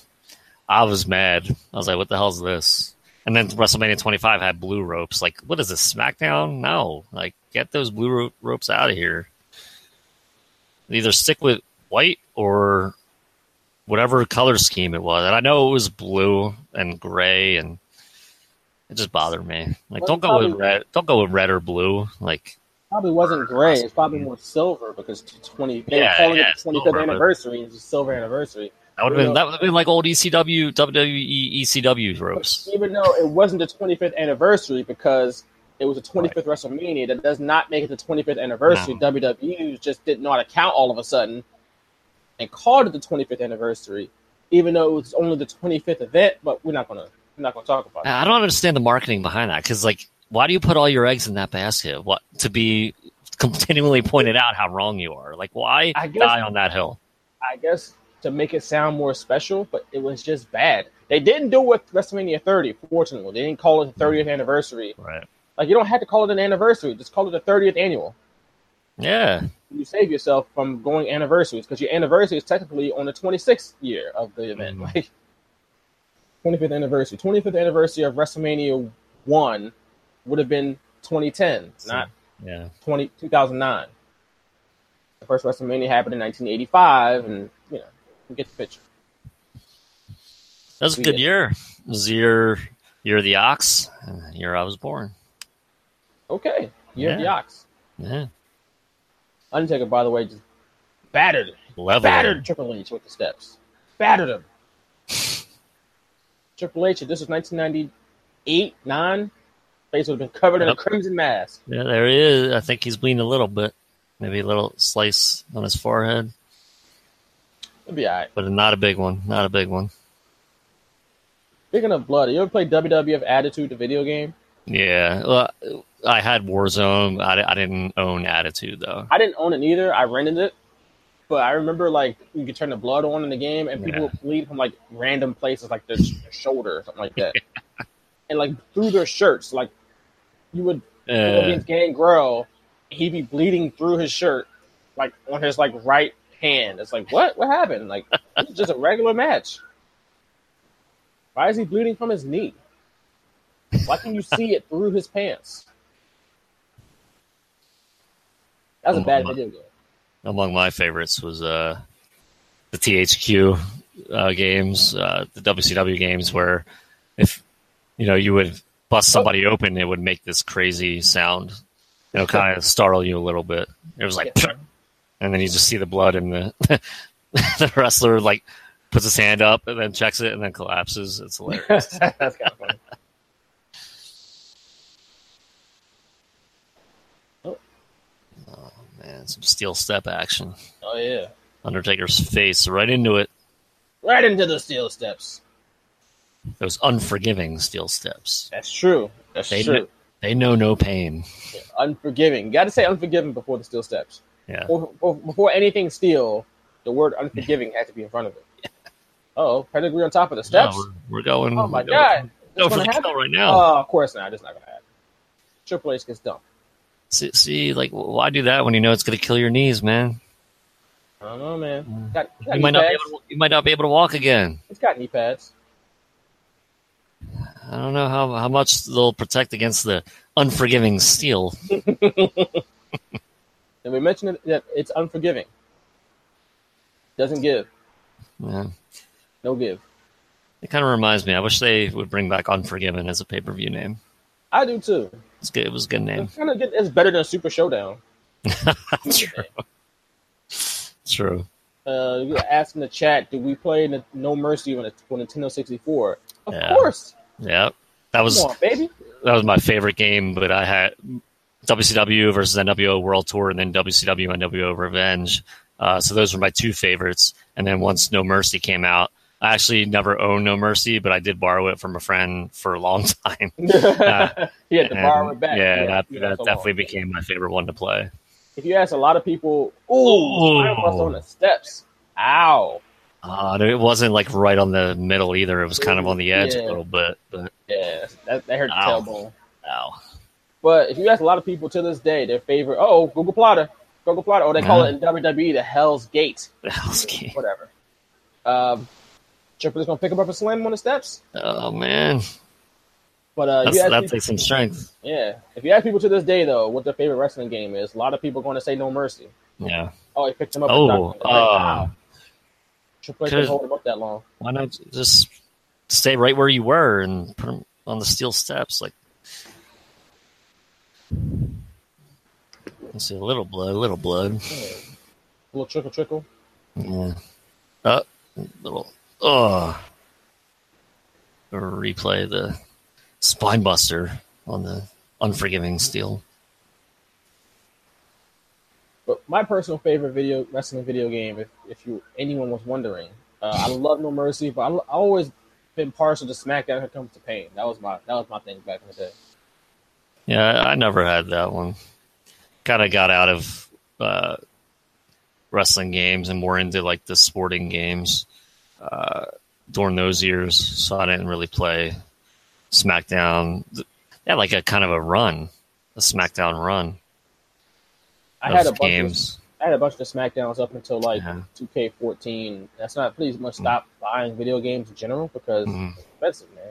I was mad. I was like, "What the hell is this?" And then WrestleMania 25 had blue ropes. Like, what is this, SmackDown? No. Like, get those blue ropes out of here. Either stick with white or whatever color scheme it was. And I know it was blue and gray, and it just bothered me. Like, don't go with red. Don't go with red or blue. Like, probably wasn't gray. It's probably more silver because they were calling it the 25th anniversary. It's a silver anniversary. That would have been like old ECW, WWE ECW ropes. Even though it wasn't the 25th anniversary because it was the 25th WrestleMania, that does not make it the 25th anniversary. No. WWE just didn't know how to count all of a sudden and called it the 25th anniversary, even though it was only the 25th event. But we're not gonna talk about it. I don't understand the marketing behind that because, like, why do you put all your eggs in that basket? What to be continually pointed out how wrong you are? Like, why die on that hill? I guess to make it sound more special, but it was just bad. They didn't do it with WrestleMania 30, fortunately. They didn't call it the 30th anniversary. Right. Like, you don't have to call it an anniversary. Just call it the 30th annual. Yeah. You save yourself from going anniversaries, because your anniversary is technically on the 26th year of the event. Mm-hmm. Like, 25th anniversary of WrestleMania 1 would have been 2010, not 2009. The first WrestleMania happened in 1985, and, you know, get the picture. That was a good year. It was the year of the Ox, the year I was born. Okay. Year of the Ox. Yeah. Undertaker, by the way, just battered Triple H with the steps. Battered him. Triple H, this was 1998, 9. Face would have been covered in a crimson mask. Yeah, there he is. I think he's bleeding a little bit. Maybe a little slice on his forehead. It'll be all right. But not a big one. Not a big one. Speaking of blood, you ever play WWF Attitude, the video game? Yeah. Well, I had Warzone. I didn't own Attitude, though. I didn't own it either. I rented it. But I remember, like, you could turn the blood on in the game, and people would bleed from, like, random places, like their shoulder or something like that. And, like, through their shirts. Like, you would go against Gangrel, he'd be bleeding through his shirt, like, on his, like, right hand. It's like, what? What happened? Like, this is just a regular match. Why is he bleeding from his knee? Why can you see it through his pants? That was a bad video game. Among my favorites was the THQ games, the WCW games, where if, you know, you would bust somebody open, it would make this crazy sound. It'll kind of startle you a little bit. It was like... Yeah. And then you just see the blood, and the wrestler, like, puts his hand up and then checks it and then collapses. It's hilarious. That's kind of funny. Oh, man. Some steel step action. Oh, yeah. Undertaker's face right into it. Right into the steel steps. Those unforgiving steel steps. That's true. That's true. They know no pain. Yeah, unforgiving. Got to say unforgiving before the steel steps. Yeah. Before anything steel, the word unforgiving had to be in front of it. Yeah. Uh-oh, pedigree on top of the steps? No, we're going. Oh, my God. Go for the kill right now. Oh, of course not. It's not going to happen. Triple H gets dumped. See, like, why do that when you know it's going to kill your knees, man? I don't know, man. Got you, might not be able to walk again. It's got knee pads. I don't know how much they'll protect against the unforgiving steel. And we mentioned that it's unforgiving. Doesn't give. Yeah. No give. It kind of reminds me. I wish they would bring back Unforgiven as a pay-per-view name. I do, too. It's good. It was a good name. It's better than Super Showdown. True. You asked in the chat, did we play No Mercy on Nintendo 64? Of course. Yeah. That was my favorite game, but I had... WCW versus NWO World Tour, and then WCW NWO Revenge. So those were my two favorites. And then once No Mercy came out, I actually never owned No Mercy, but I did borrow it from a friend for a long time. You had to borrow it back. Yeah, that definitely became my favorite one to play. If you ask a lot of people, ooh. I almost on the steps. Ow. It wasn't like right on the middle either. It was kind of on the edge a little bit. But yeah, that hurt the tailbone. Ow. But if you ask a lot of people to this day, their favorite, Google Plata, or they call it in WWE the Hell's Gate. The Hell's Gate. Whatever. Triple H going to pick him up a slam on the steps. Oh, man. But that takes some strength. Yeah. If you ask people to this day, though, what their favorite wrestling game is, a lot of people are going to say No Mercy. Yeah. Oh, he picked him up. Oh, wow. Triple H couldn't hold him up that long. Why not just stay right where you were and put him on the steel steps? Like, let's see, a little blood. Yeah. A little trickle. Yeah. Replay the spine buster on the unforgiving steel. But my personal favorite wrestling video game, if anyone was wondering, I love No Mercy, but I've always been partial to SmackDown when it comes to Pain. That was my thing back in the day. Yeah, I never had that one. Kind of got out of wrestling games and more into like the sporting games during those years, so I didn't really play SmackDown. They had like a kind of a SmackDown run. I had a bunch of SmackDowns up until like 2K14. That's not pretty much stop buying video games in general because it's expensive, man.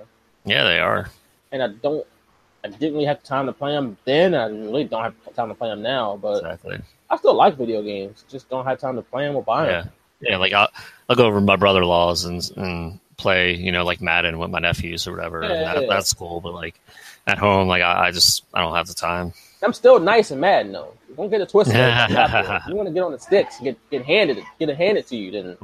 Yeah, they are. And I didn't really have time to play them then. I really don't have time to play them now. But exactly. I still like video games. Just don't have time to play them or buy them. Yeah, like I'll go over to my brother-in-law's and play, you know, like Madden with my nephews or whatever. Yeah, that's cool. But like at home, like I don't have the time. I'm still nice and Madden though. Don't get it twisted. You want to get on the sticks, get it handed to you, then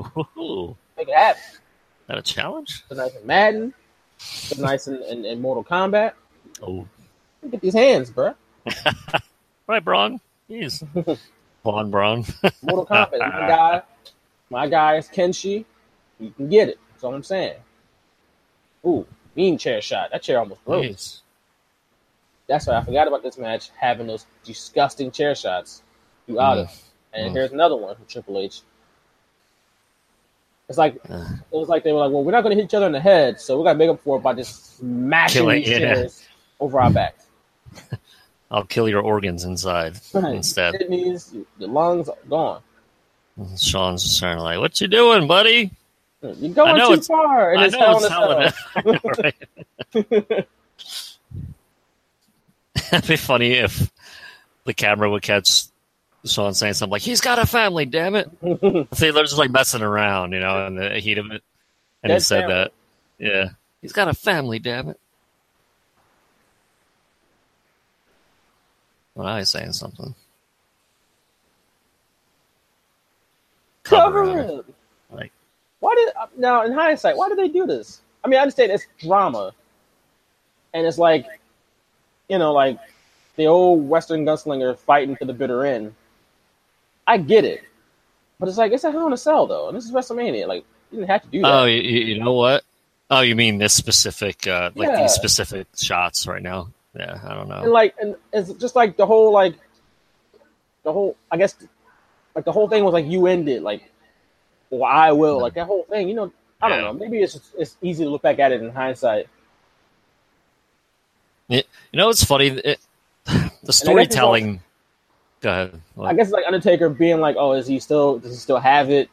make it happen. Is that a challenge? It's nice in Madden. It's nice in Mortal Kombat. Oh, get these hands, bro. Right, Braun. Jeez, Braun. Mortal Kombat. My guy is Kenshi. You can get it. That's all I'm saying. Ooh, mean chair shot. That chair almost broke. Jeez. That's why I forgot about this match having those disgusting chair shots throughout it. And here's another one from Triple H. It's like it was like they were like, well, we're not going to hit each other in the head, so we're going to make up for it by just smashing these chairs over our backs. I'll kill your organs inside instead. Kidneys, the lungs are gone. Sean's just trying to like, what you doing, buddy? You're going too far. And it's hell in a cell. It'd be funny if the camera would catch Sean saying something like, he's got a family, damn it. See, they're just like messing around, you know, in the heat of it. And he said that. Yeah. He's got a family, damn it. Well, now he's saying something. Cover him. Like, now, in hindsight, why did they do this? I mean, I understand it's drama. And it's like, you know, like the old Western gunslinger fighting to the bitter end. I get it. But it's like, it's a Hell in a Cell, though. And this is WrestleMania. Like, you didn't have to do that. Oh, you know what? Oh, you mean this specific, these specific shots right now? Yeah, I don't know. And, like, and it's just like the whole thing was like, you end it, like, or I will. Like, that whole thing, you know, I don't know. Maybe it's easy to look back at it in hindsight. You know, it's funny. The storytelling. Like, go ahead. What? I guess it's like Undertaker being like, "Oh, does he still have it?"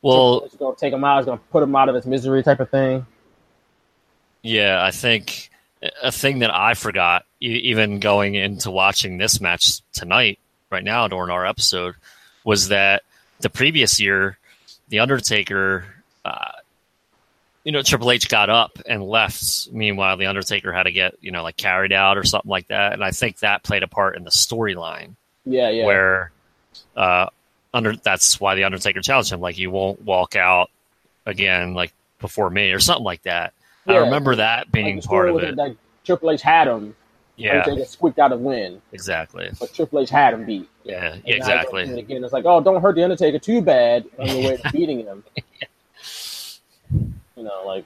Well, it's gonna take him out. It's gonna put him out of his misery, type of thing. Yeah, I think a thing that I forgot, even going into watching this match tonight, right now during our episode, was that the previous year, the Undertaker. You know, Triple H got up and left. Meanwhile, The Undertaker had to get, you know, like carried out or something like that. And I think that played a part in the storyline. Yeah, yeah. Where that's why The Undertaker challenged him. Like, you won't walk out again, like, before me or something like that. Yeah. I remember that being like part of it. Like, Triple H had him. Yeah. Undertaker squeaked out a win. Exactly. But Triple H had him beat. Yeah, yeah, exactly. And again, it's like, oh, don't hurt The Undertaker too bad on your way to beating him. Yeah. You know, like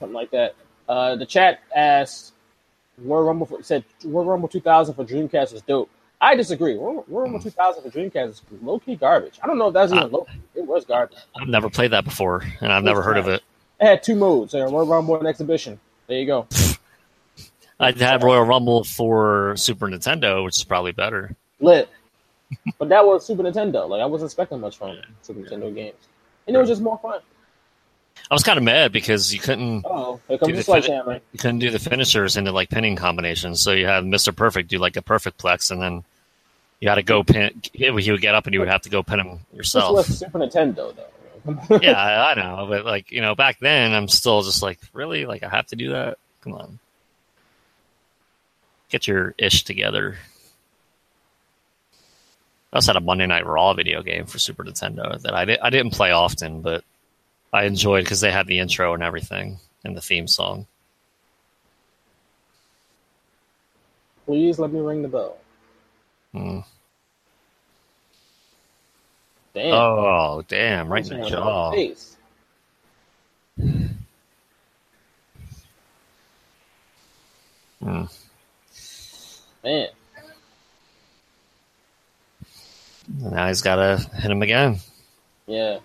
something like that. The chat asked, "Royal Rumble 2000 for Dreamcast is dope." I disagree. Royal Rumble 2000 for Dreamcast is low key garbage. I don't know if that's even low key. It was garbage. I've never played that before, and I've never heard of it. It had two modes: Royal Rumble and Exhibition. There you go. I'd had Royal Rumble for Super Nintendo, which is probably better. Lit, but that was Super Nintendo. Like I wasn't expecting much from Super Nintendo games, and it was just more fun. I was kind of mad because you couldn't. Oh, here comes the sledgehammer! You couldn't do the finishers into like pinning combinations, so you had Mr. Perfect do like a perfect plex, and then you had to go pin. He would get up, and you would have to go pin him yourself. This was Super Nintendo, though. Yeah, I know. But, like, you know, back then, I'm still just like, really? Like, I have to do that? Come on. Get your ish together. I also had a Monday Night Raw video game for Super Nintendo that I didn't play often, but I enjoyed because they had the intro and everything and the theme song. Please let me ring the bell. Damn. Oh, damn. Right in the jaw. Man. Now he's got to hit him again. Yeah.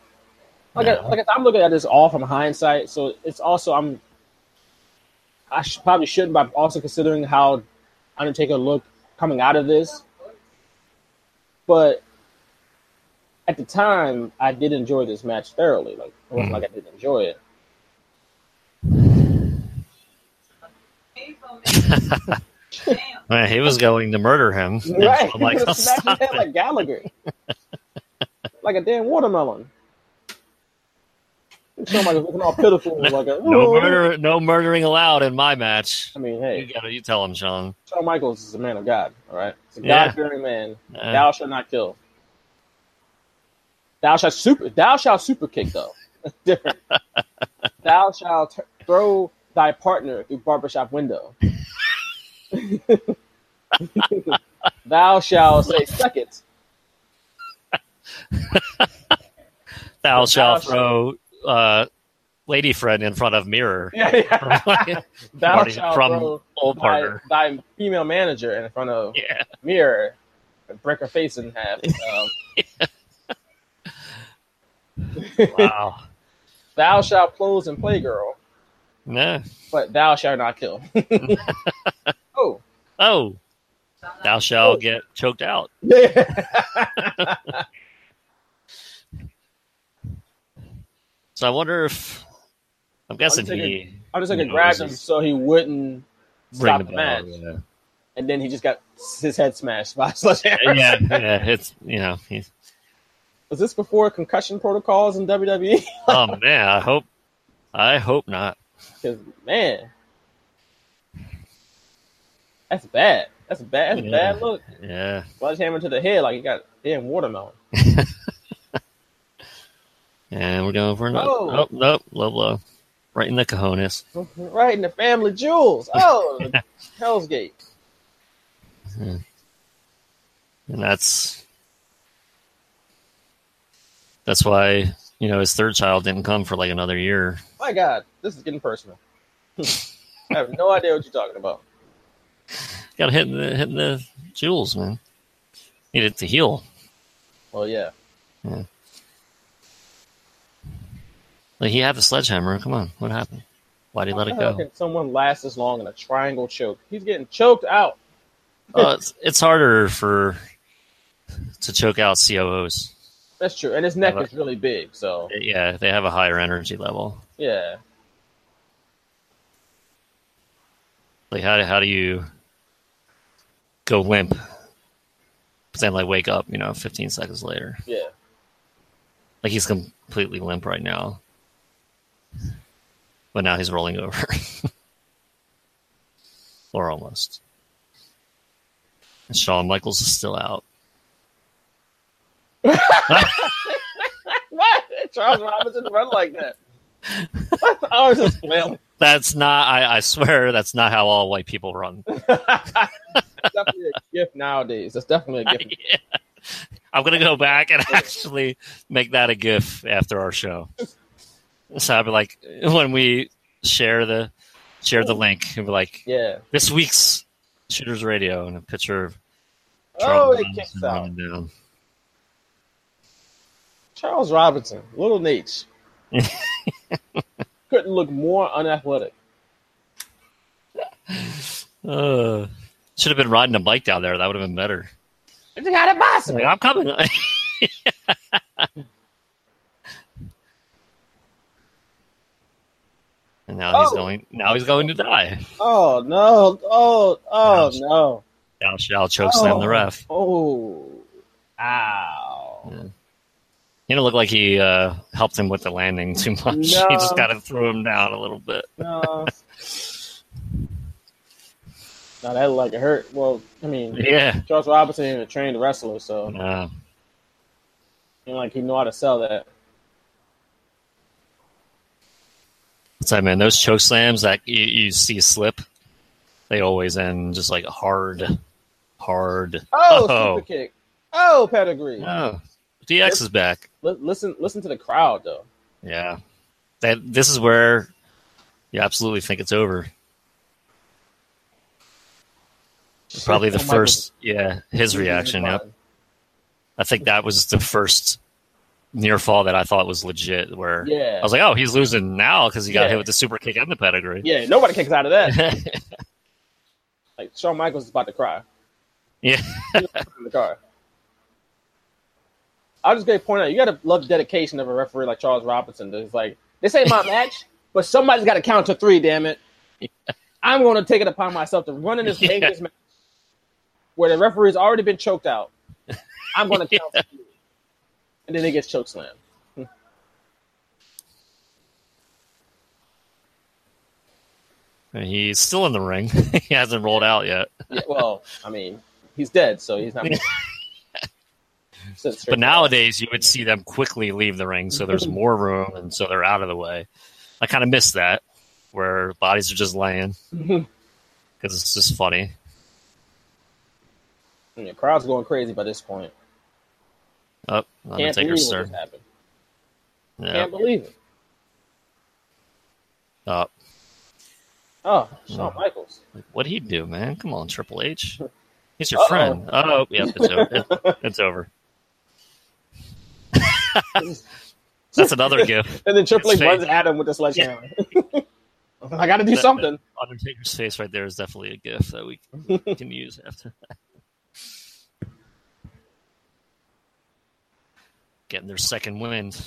Like I'm looking at this all from hindsight, so it's also I probably shouldn't, but I'm also considering how Undertaker looked coming out of this. But at the time, I did enjoy this match thoroughly. Like, it wasn't like I didn't enjoy it. Man, he was going to murder him. Right. I'm like, smack his head like Gallagher. Like a damn watermelon. Somebody was looking all pitiful. Like a, no murdering allowed in my match. I mean, hey. You tell him, Shawn. Shawn Michaels is a man of God, all right? He's a God-fearing man. Thou shalt not kill. Thou shalt super kick, though. That's different. Thou shalt throw thy partner through barbershop window. Thou shalt say, suck it. Thou shalt throw lady friend in front of mirror. Yeah. Thou shalt throw old partner. Thy female manager in front of mirror and break her face in half. Wow. Thou shalt close and play, girl. No. But thou shalt not kill. Oh. Oh. Thou shalt get choked out. So I wonder if I'm guessing I'm just gonna grab him so he wouldn't stop the match. Yeah. And then he just got his head smashed by a sledgehammer. Yeah, it's he's... Was this before concussion protocols in WWE? Oh man, I hope not. Because man, that's bad. That's a bad look. Yeah, sledgehammer to the head like he got damn watermelon. And we're going for another. Oh, nope, low. Right in the cojones. Right in the family jewels. Oh, Hell's Gate. And that's why, his third child didn't come for like another year. My God, this is getting personal. I have no idea what you're talking about. Got hitting the jewels, man. Needed to heal. Well, yeah. Like he had the sledgehammer. Come on, what happened? Why did he let it go? How can someone last this long in a triangle choke? He's getting choked out. It's harder to choke out COOs. That's true, and his neck is really big, so yeah, they have a higher energy level. Yeah. Like how do you go limp, but then like wake up, 15 seconds later? Yeah. Like he's completely limp right now. But now he's rolling over. Or almost. And Shawn Michaels is still out. What? Charles Robinson run like that. What? I was just flailing. That's not, I swear, that's not how all white people run. That's definitely a gift nowadays. That's definitely a gift. Yeah. I'm going to go back and actually make that a GIF after our show. So I'll be like, when we share the link, and be like, "Yeah, this week's Shooters Radio," and a picture of Charles Robinson running down. Charles Robinson, little Nate, couldn't look more unathletic. Should have been riding a bike down there. That would have been better. It's not impossible. I'm coming. And now he's going to die. Oh no! Oh no! Thou shalt choke slam the ref. Oh, ow! Yeah. He didn't look like he helped him with the landing too much. No. He just got to throw him down a little bit. No. Now that like hurt. Well, I mean, yeah. Charles Robinson is a trained wrestler, so like he knew how to sell that. It's like, man, those choke slams that you see slip, they always end just like hard. Super kick. Oh, pedigree. Oh. DX is back. Listen to the crowd, though. Yeah. This is where you absolutely think it's over. Probably the first, his reaction, yep. I think that was the first near fall that I thought was legit, where I was like, oh, he's losing now because he got hit with the super kick and the pedigree. Yeah, nobody kicks out of that. Like, Shawn Michaels is about to cry. Yeah. In the car. I'll just get to point out, you got to love the dedication of a referee like Charles Robinson. It's like, this ain't my match, but somebody's got to count to three, damn it. Yeah. I'm going to take it upon myself to run in this dangerous match where the referee's already been choked out. I'm going to count to three. And then it gets choke slammed. He's still in the ring. He hasn't rolled out yet. Yeah, well, I mean, he's dead, so he's not. But nowadays, you would see them quickly leave the ring, so there's more room, and so they're out of the way. I kind of miss that, where bodies are just laying, because it's just funny. And the crowd's going crazy by this point. Oh, Undertaker, sir. Can't believe it. Oh, Shawn Michaels. What'd he do, man? Come on, Triple H. He's your friend. Oh, yep, it's over. It's over. That's another gift. And then Triple H runs at him with this sledgehammer. Yeah. I got to do something. Undertaker's face right there is definitely a gift that we can use after that. Getting their second wind.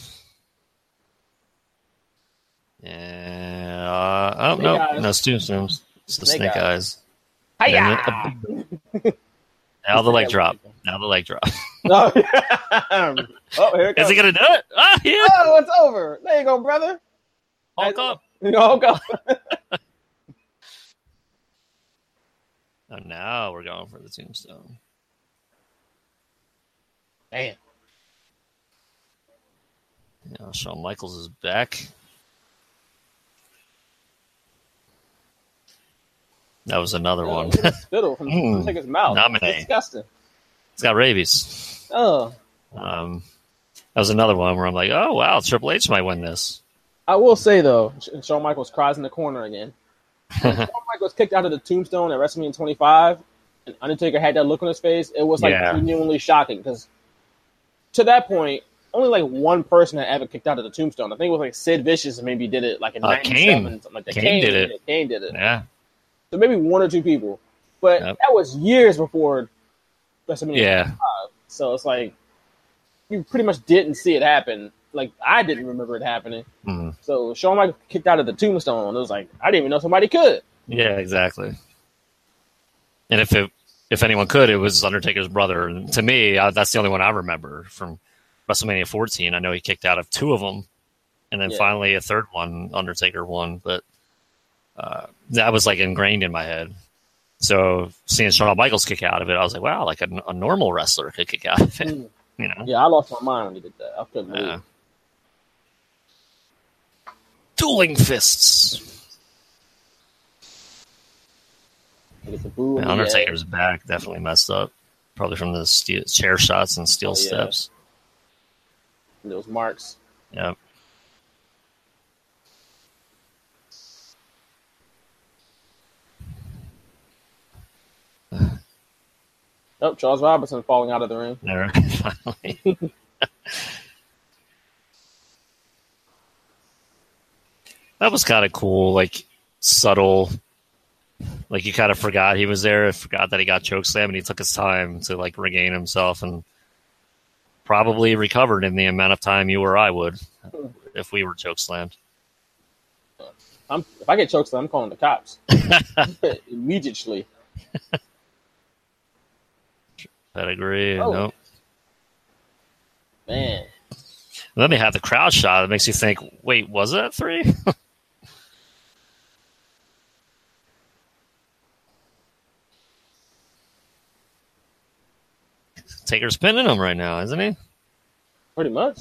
Yeah, I don't know. No, it's the snake eyes. Hi-ya! Now the leg drop. Oh, here it comes. Is he going to do it? Oh, yeah. Oh, it's over. There you go, brother. Hulk up. Oh, now we're going for the tombstone. Man. Now Shawn Michaels is back. That was another one. Spittle from his mouth. Nominee. Disgusting. It's got rabies. Oh. That was another one where I'm like, oh, wow, Triple H might win this. I will say, though, Shawn Michaels cries in the corner again. When Shawn Michaels kicked out of the tombstone at WrestleMania 25, and Undertaker had that look on his face, it was like genuinely shocking. Because to that point, only like one person had ever kicked out of the tombstone. I think it was like Sid Vicious maybe did it like in 97. Kane. Something like that. Kane did it. Yeah. So maybe one or two people. But that was years before WrestleMania 25. So it's like, you pretty much didn't see it happen. Like, I didn't remember it happening. Mm-hmm. So Shawn Michaels kicked out of the tombstone. It was like, I didn't even know somebody could. Yeah, exactly. And if anyone could, it was Undertaker's brother. And to me, that's the only one I remember from WrestleMania 14. I know he kicked out of two of them. And then finally a third one, Undertaker won. But... that was like ingrained in my head. So seeing Shawn Michaels kick out of it, I was like, wow, like a normal wrestler could kick out of it. You know? Yeah, I lost my mind when he did that. I couldn't believe. Dueling fists. Man, Undertaker's back definitely messed up. Probably from the chair shots and steel steps. And those marks. Yep. Oh, Charles Robinson falling out of the ring. There, finally. That was kind of cool, like subtle. Like you kind of forgot he was there, forgot that he got chokeslammed, and he took his time to like regain himself and probably recovered in the amount of time you or I would if we were chokeslammed. If I get chokeslammed, I'm calling the cops immediately. Pedigree, nope. Man. And then they have the crowd shot. It makes you think, wait, was that three? Taker's pinning him right now, isn't he? Pretty much.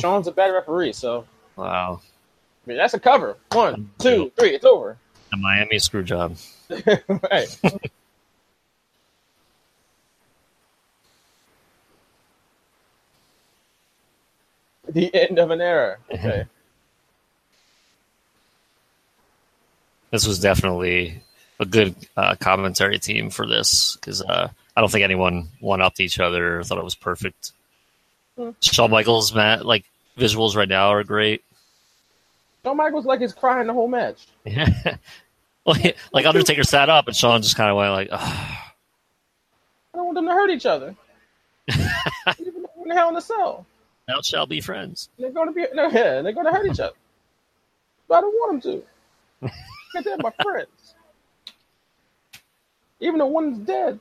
Sean's a bad referee, so. Wow. I mean, that's a cover. 1, 2, 3, it's over. A Miami screw job. Right. The end of an era. Okay. This was definitely a good commentary team for this, because I don't think anyone one-upped each other. I thought it was perfect. Shawn Michaels, Matt, like, visuals right now are great. Shawn Michaels, like, he's crying the whole match. Yeah. Like, Undertaker sat up, and Shawn just kind of went like, oh. I don't want them to hurt each other. Even in the Hell in a Cell. Thou shall be friends. They're going to hurt each other. But I don't want them to. Because they're my friends. Even the one that's dead.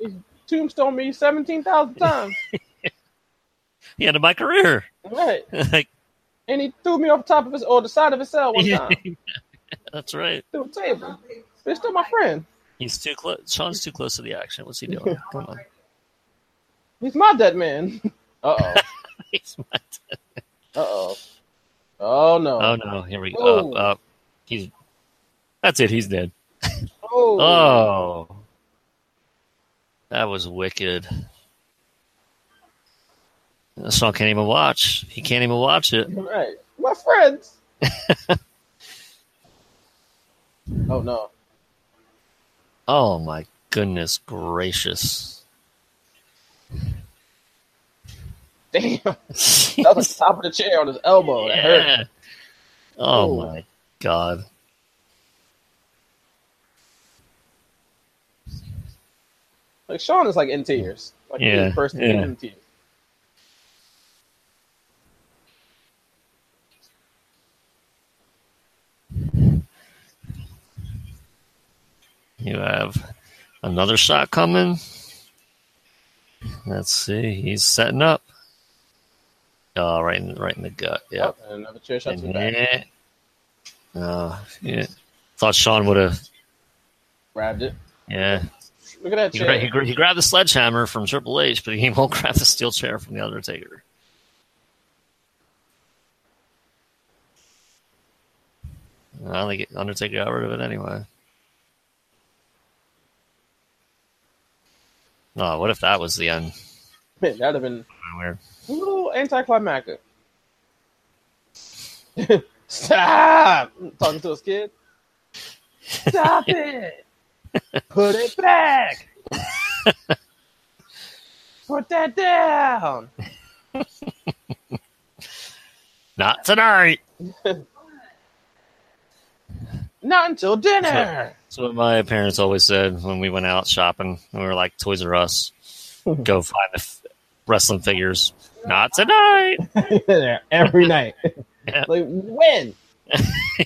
He tombstoned me 17,000 times. He ended my career. Right. Like, and he threw me off top of his, or the side of his cell one time. That's right. Through a table. But he's still my friend. He's too close. Sean's too close to the action. What's he doing? Come on. He's my dead man. Uh-oh. He's my dead man. Uh-oh. Oh, no. Oh, no. Here we go. Oh. That's it. He's dead. Oh. Oh. That was wicked. Sean can't even watch. He can't even watch it. Right. My friends. Oh, no. Oh, my goodness gracious. Damn. That was on the top of the chair on his elbow. Yeah. That hurt. Oh, my God. Like, Sean is, like, in tears. Like, yeah, the person in tears. You have another shot coming. Let's see. He's setting up. Oh, right in the gut. Yeah. Oh, another chair shot to the back. Oh, yeah. Thought Sean would have grabbed it. Yeah. Look at that chair. He grabbed the sledgehammer from Triple H, but he won't grab the steel chair from The Undertaker. I don't think Undertaker got rid of it anyway. No, what if that was the end? That would have been weird. A little anticlimactic. Stop! I'm talking to this kid. Stop it! Put it back! Put that down! Not tonight! Not until dinner! That's what my parents always said when we went out shopping. And we were like, Toys R Us. Go find the wrestling figures. Not tonight! Every night. Yeah. Like, when? Yeah.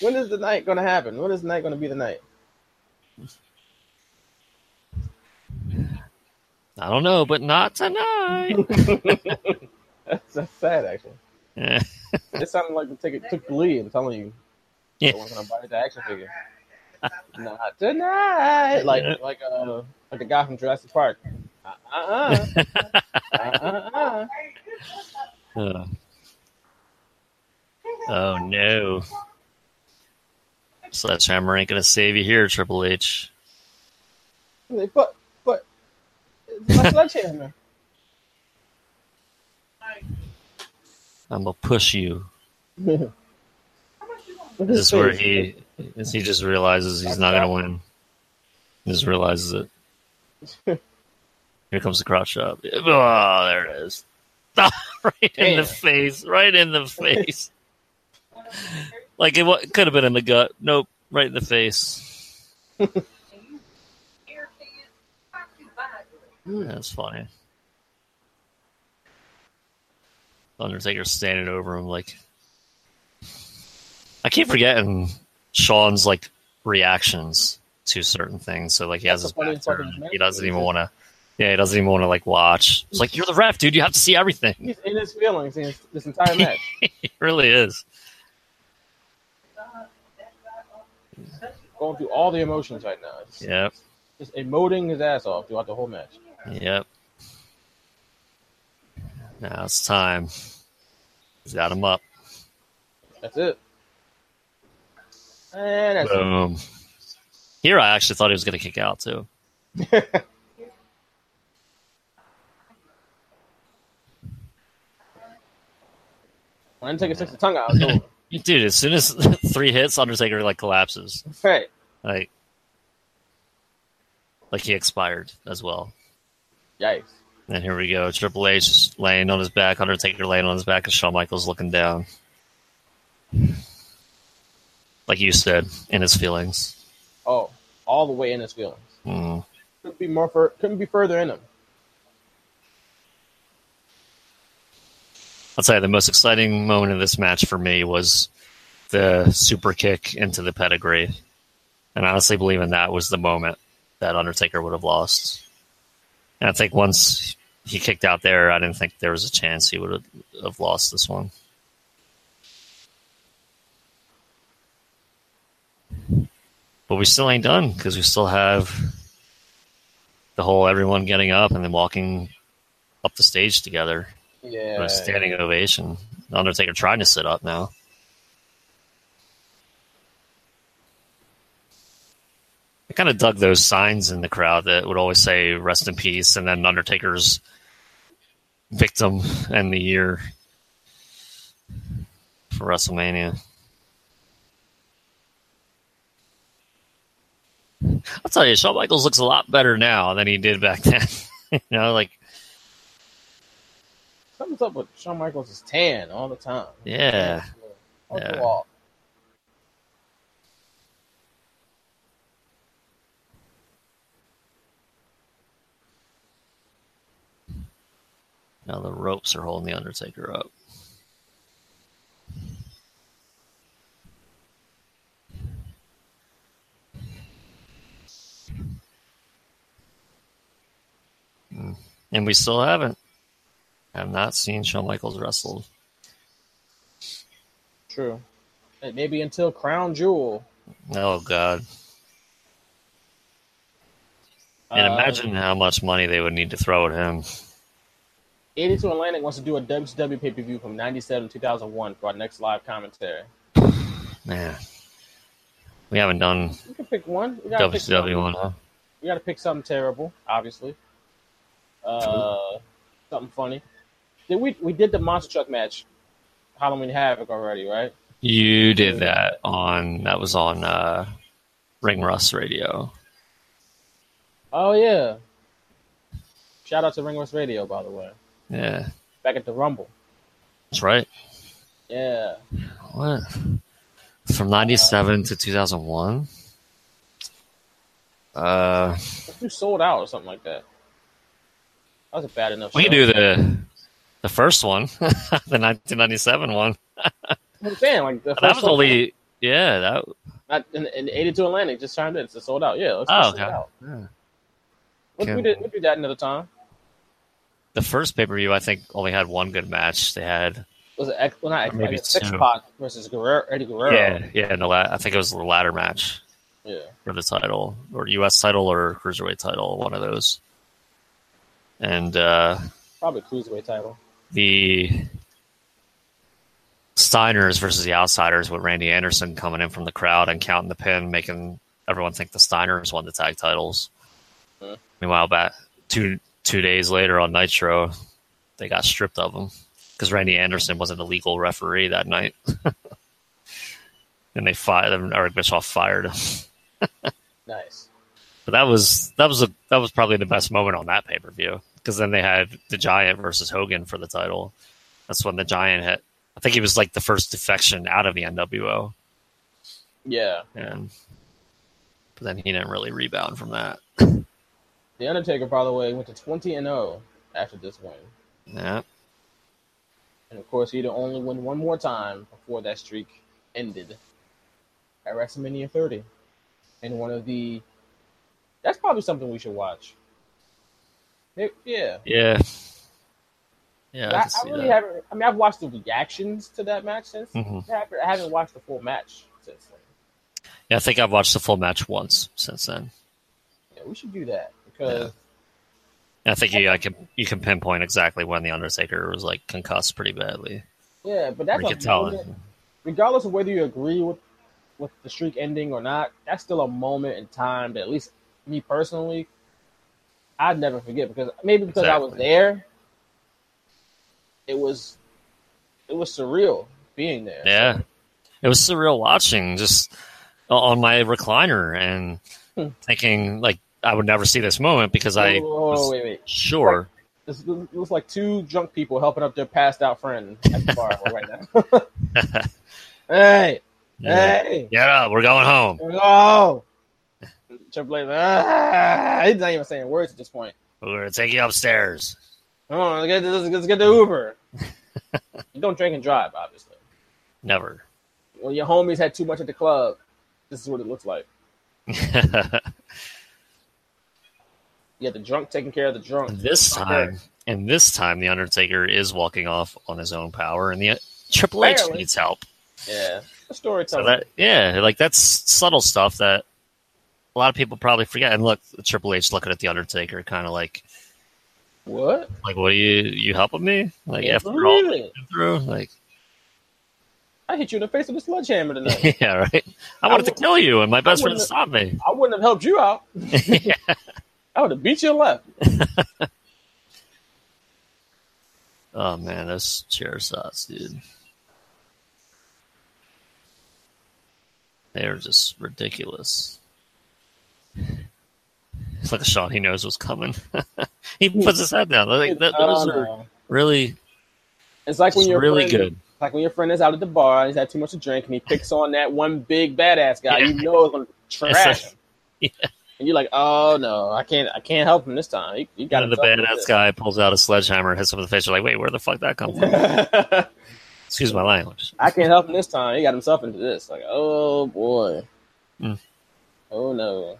When is the night going to happen? When is the night going to be the night? I don't know, but not tonight. That's sad, actually. Yeah. It sounded like the ticket took the lead. I'm telling you. Yeah. Someone's going to buy the action figure. Not tonight. Like the guy from Jurassic Park. Oh, no. Sledgehammer ain't going to save you here, Triple H. But, it's my sledgehammer. I'm going to push you. This is where he just realizes he's not going to win. He just realizes it. Here comes the crotch shot. Oh, there it is. Right in the face. Right in the face. Like, it could have been in the gut. Nope. Right in the face. That's funny. Undertaker standing over him like... I keep forgetting Sean's, like, reactions to certain things. So, like, he has his back turn. He doesn't even want to... Yeah, he doesn't even want to like watch. It's like, you're the ref, dude. You have to see everything. He's in his feelings in this entire match. He really is. Going through all the emotions right now. It's, yep. Just emoting his ass off throughout the whole match. Yep. Now it's time. He's got him up. That's it. And that's boom. It. Here, I actually thought he was going to kick out, too. When Undertaker takes the tongue out, it's over. Dude, as soon as 3 hits, Undertaker like collapses. Right. Like he expired as well. Yikes. And here we go. Triple H laying on his back, Undertaker laying on his back, and Shawn Michaels looking down. Like you said, in his feelings. Oh, all the way in his feelings. Mm. Couldn't be further in him. I'll tell you, the most exciting moment of this match for me was the super kick into the pedigree. And I honestly believe in that was the moment that Undertaker would have lost. And I think once he kicked out there, I didn't think there was a chance he would have lost this one. But we still ain't done, because we still have the whole everyone getting up and then walking up the stage together. Yeah, a standing ovation. Undertaker trying to sit up now. I kind of dug those signs in the crowd that would always say "Rest in peace" and then Undertaker's victim and the year for WrestleMania. I'll tell you, Shawn Michaels looks a lot better now than he did back then. You know, like. Something's up with Shawn Michaels is tan all the time. Yeah. The wall. Now the ropes are holding the Undertaker up. And we still haven't. I've not seen Shawn Michaels wrestle. True. Maybe until Crown Jewel. Oh, God. And imagine how much money they would need to throw at him. 82 Atlantic wants to do a WCW pay-per-view from 97 to 2001 for our next live commentary. Man. We haven't done we can pick one. We gotta WCW pick one, huh? We got to pick something terrible, obviously. Something funny. We did the monster truck match, Halloween Havoc already, right? You did that on Ring Rust Radio. Oh yeah! Shout out to Ring Rust Radio, by the way. Yeah. Back at the Rumble. That's right. Yeah. What? From 97 to 2001. You sold out or something like that. That was a bad enough. We can do the first one, the 1997 one. I'm saying, like, the first that was only, out. Yeah. That not in 82 Atlantic just turned in. It's sold out. Yeah. Let's sold out. Yeah. We'll do that another time. The first pay per view, I think, only had one good match. They had was it X? Well, not X. Maybe X-Pac versus Eddie Guerrero. Yeah. No, I think it was the latter match. Yeah. For the title, or U.S. title, or cruiserweight title, one of those. And probably cruiserweight title. The Steiners versus the Outsiders with Randy Anderson coming in from the crowd and counting the pin, making everyone think the Steiners won the tag titles. Huh. Meanwhile, back two days later on Nitro, they got stripped of them because Randy Anderson wasn't a legal referee that night. And they fired them. Eric Bischoff fired him. Nice. But that was probably the best moment on that pay per view. Because then they had the Giant versus Hogan for the title. That's when the Giant hit. I think he was like the first defection out of the NWO. Yeah. But then he didn't really rebound from that. The Undertaker, by the way, went to 20-0 after this win. Yeah. And, of course, he'd only win one more time before that streak ended at WrestleMania 30. And that's probably something we should watch. Yeah. I really haven't. I mean, I've watched the reactions to that match since. I haven't watched the full match since then. Yeah, I think I've watched the full match once since then. Yeah, we should do that because I think you can pinpoint exactly when the Undertaker was like concussed pretty badly. Yeah, but that's regardless of whether you agree with the streak ending or not, that's still a moment in time that at least me personally, I'd never forget because I was there. It was surreal being there. Yeah, it was surreal watching just on my recliner and thinking like I would never see this moment because I was sure. It was like two drunk people helping up their passed out friend at the bar right now. Hey, get up! We're going home. No, Triple H. He's not even saying words at this point. We're gonna take you upstairs. Oh, let's get the Uber. You don't drink and drive, obviously. Never. Well, your homies had too much at the club. This is what it looks like. You had the drunk taking care of the drunk. This time, the Undertaker is walking off on his own power, and the Triple H needs help. Yeah, the storytelling. That's subtle stuff that a lot of people probably forget. And look, Triple H looking at the Undertaker, kind of like. What? Like, what are you helping me? Like, after all I've been through? Like, I hit you in the face with a sledgehammer tonight. Yeah, right? I wanted to kill you, and my best friend stopped me. I wouldn't have helped you out. Yeah. I would have beat you and left. Oh, man, those chair shots, dude. They were just ridiculous. It's like a shot he knows was coming. He puts his head down. Like, those are really. It's like when your friend, good. Like when your friend is out at the bar and he's had too much to drink, and he picks on that one big badass guy. Yeah. You know it's gonna trash him. Yeah. And you're like, oh no, I can't help him this time. You got the badass guy pulls out a sledgehammer and hits him in the face. You're like, wait, where the fuck that come from? Excuse my language. I can't help him this time. He got himself into this. Like, oh boy. Mm. Oh no.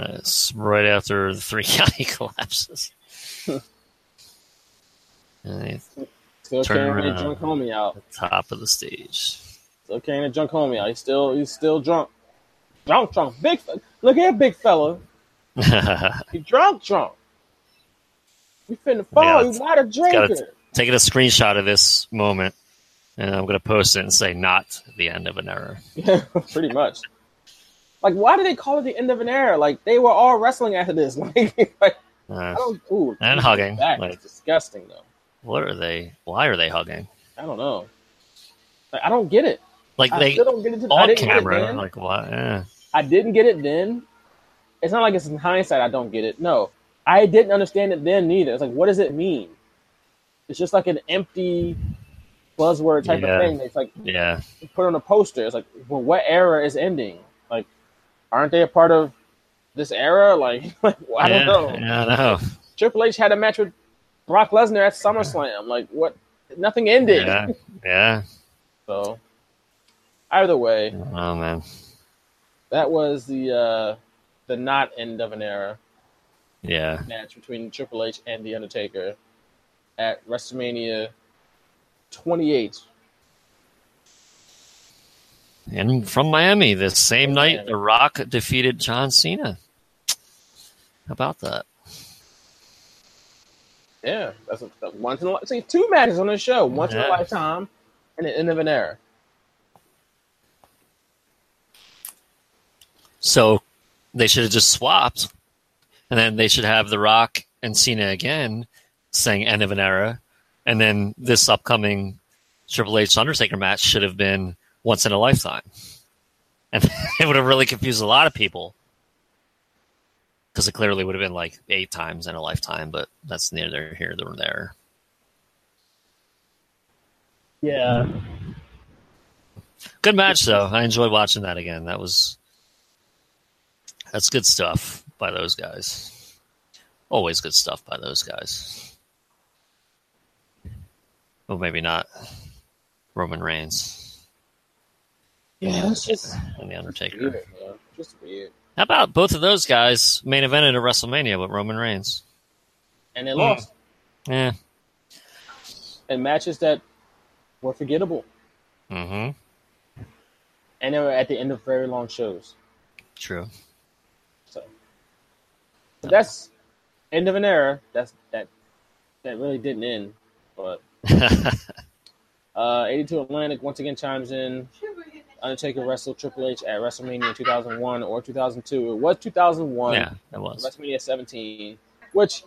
It's right after the 3 county collapses. And still carrying a drunk homie out. At the top of the stage. Still carrying a drunk homie out. He's still drunk. Drunk. Big. Look at that big fella. He's drunk. We finna fall. He's not a drinker. Taking a screenshot of this moment, and I'm going to post it and say, not the end of an era. Yeah, pretty much. Like, why do they call it the end of an era? Like, they were all wrestling after this. I don't. Ooh, and hugging. It's disgusting, though. What are they? Why are they hugging? I don't know. Like, I don't get it. Like, I still don't get it. On camera. Like, why? Yeah. I didn't get it then. It's not like it's in hindsight I don't get it. No. I didn't understand it then, neither. It's like, what does it mean? It's just like an empty buzzword type of thing. It's like, put on a poster. It's like, well, what era is ending? Like, aren't they a part of this era? Well, I don't know. Yeah, I know. Triple H had a match with Brock Lesnar at SummerSlam. Like, what? Nothing ended. Yeah. So, either way. Oh, man. That was the not end of an era. Yeah. Match between Triple H and The Undertaker at WrestleMania 28. And from Miami, this same night, The Rock defeated John Cena. How about that? Yeah, that's once in a lifetime. See, 2 matches on this show, once in a lifetime, and the end of an era. So they should have just swapped, and then they should have The Rock and Cena again, saying end of an era, and then this upcoming Triple H Undertaker match should have been once in a lifetime. And it would have really confused a lot of people because it clearly would have been like 8 times in a lifetime, but that's neither here nor there. Yeah. Good match, though. I enjoyed watching that again. That's good stuff by those guys. Always good stuff by those guys. Well, maybe not Roman Reigns. Yeah, that's just and The Undertaker. Weird, just weird. How about both of those guys main evented at WrestleMania with Roman Reigns? And they lost. Yeah. And matches that were forgettable. Mm-hmm. And they were at the end of very long shows. True. So that's end of an era. That really didn't end, but 82 Atlantic once again chimes in. Undertaker wrestled Triple H at WrestleMania 2001 or 2002. It was 2001. Yeah, it was WrestleMania 17, which,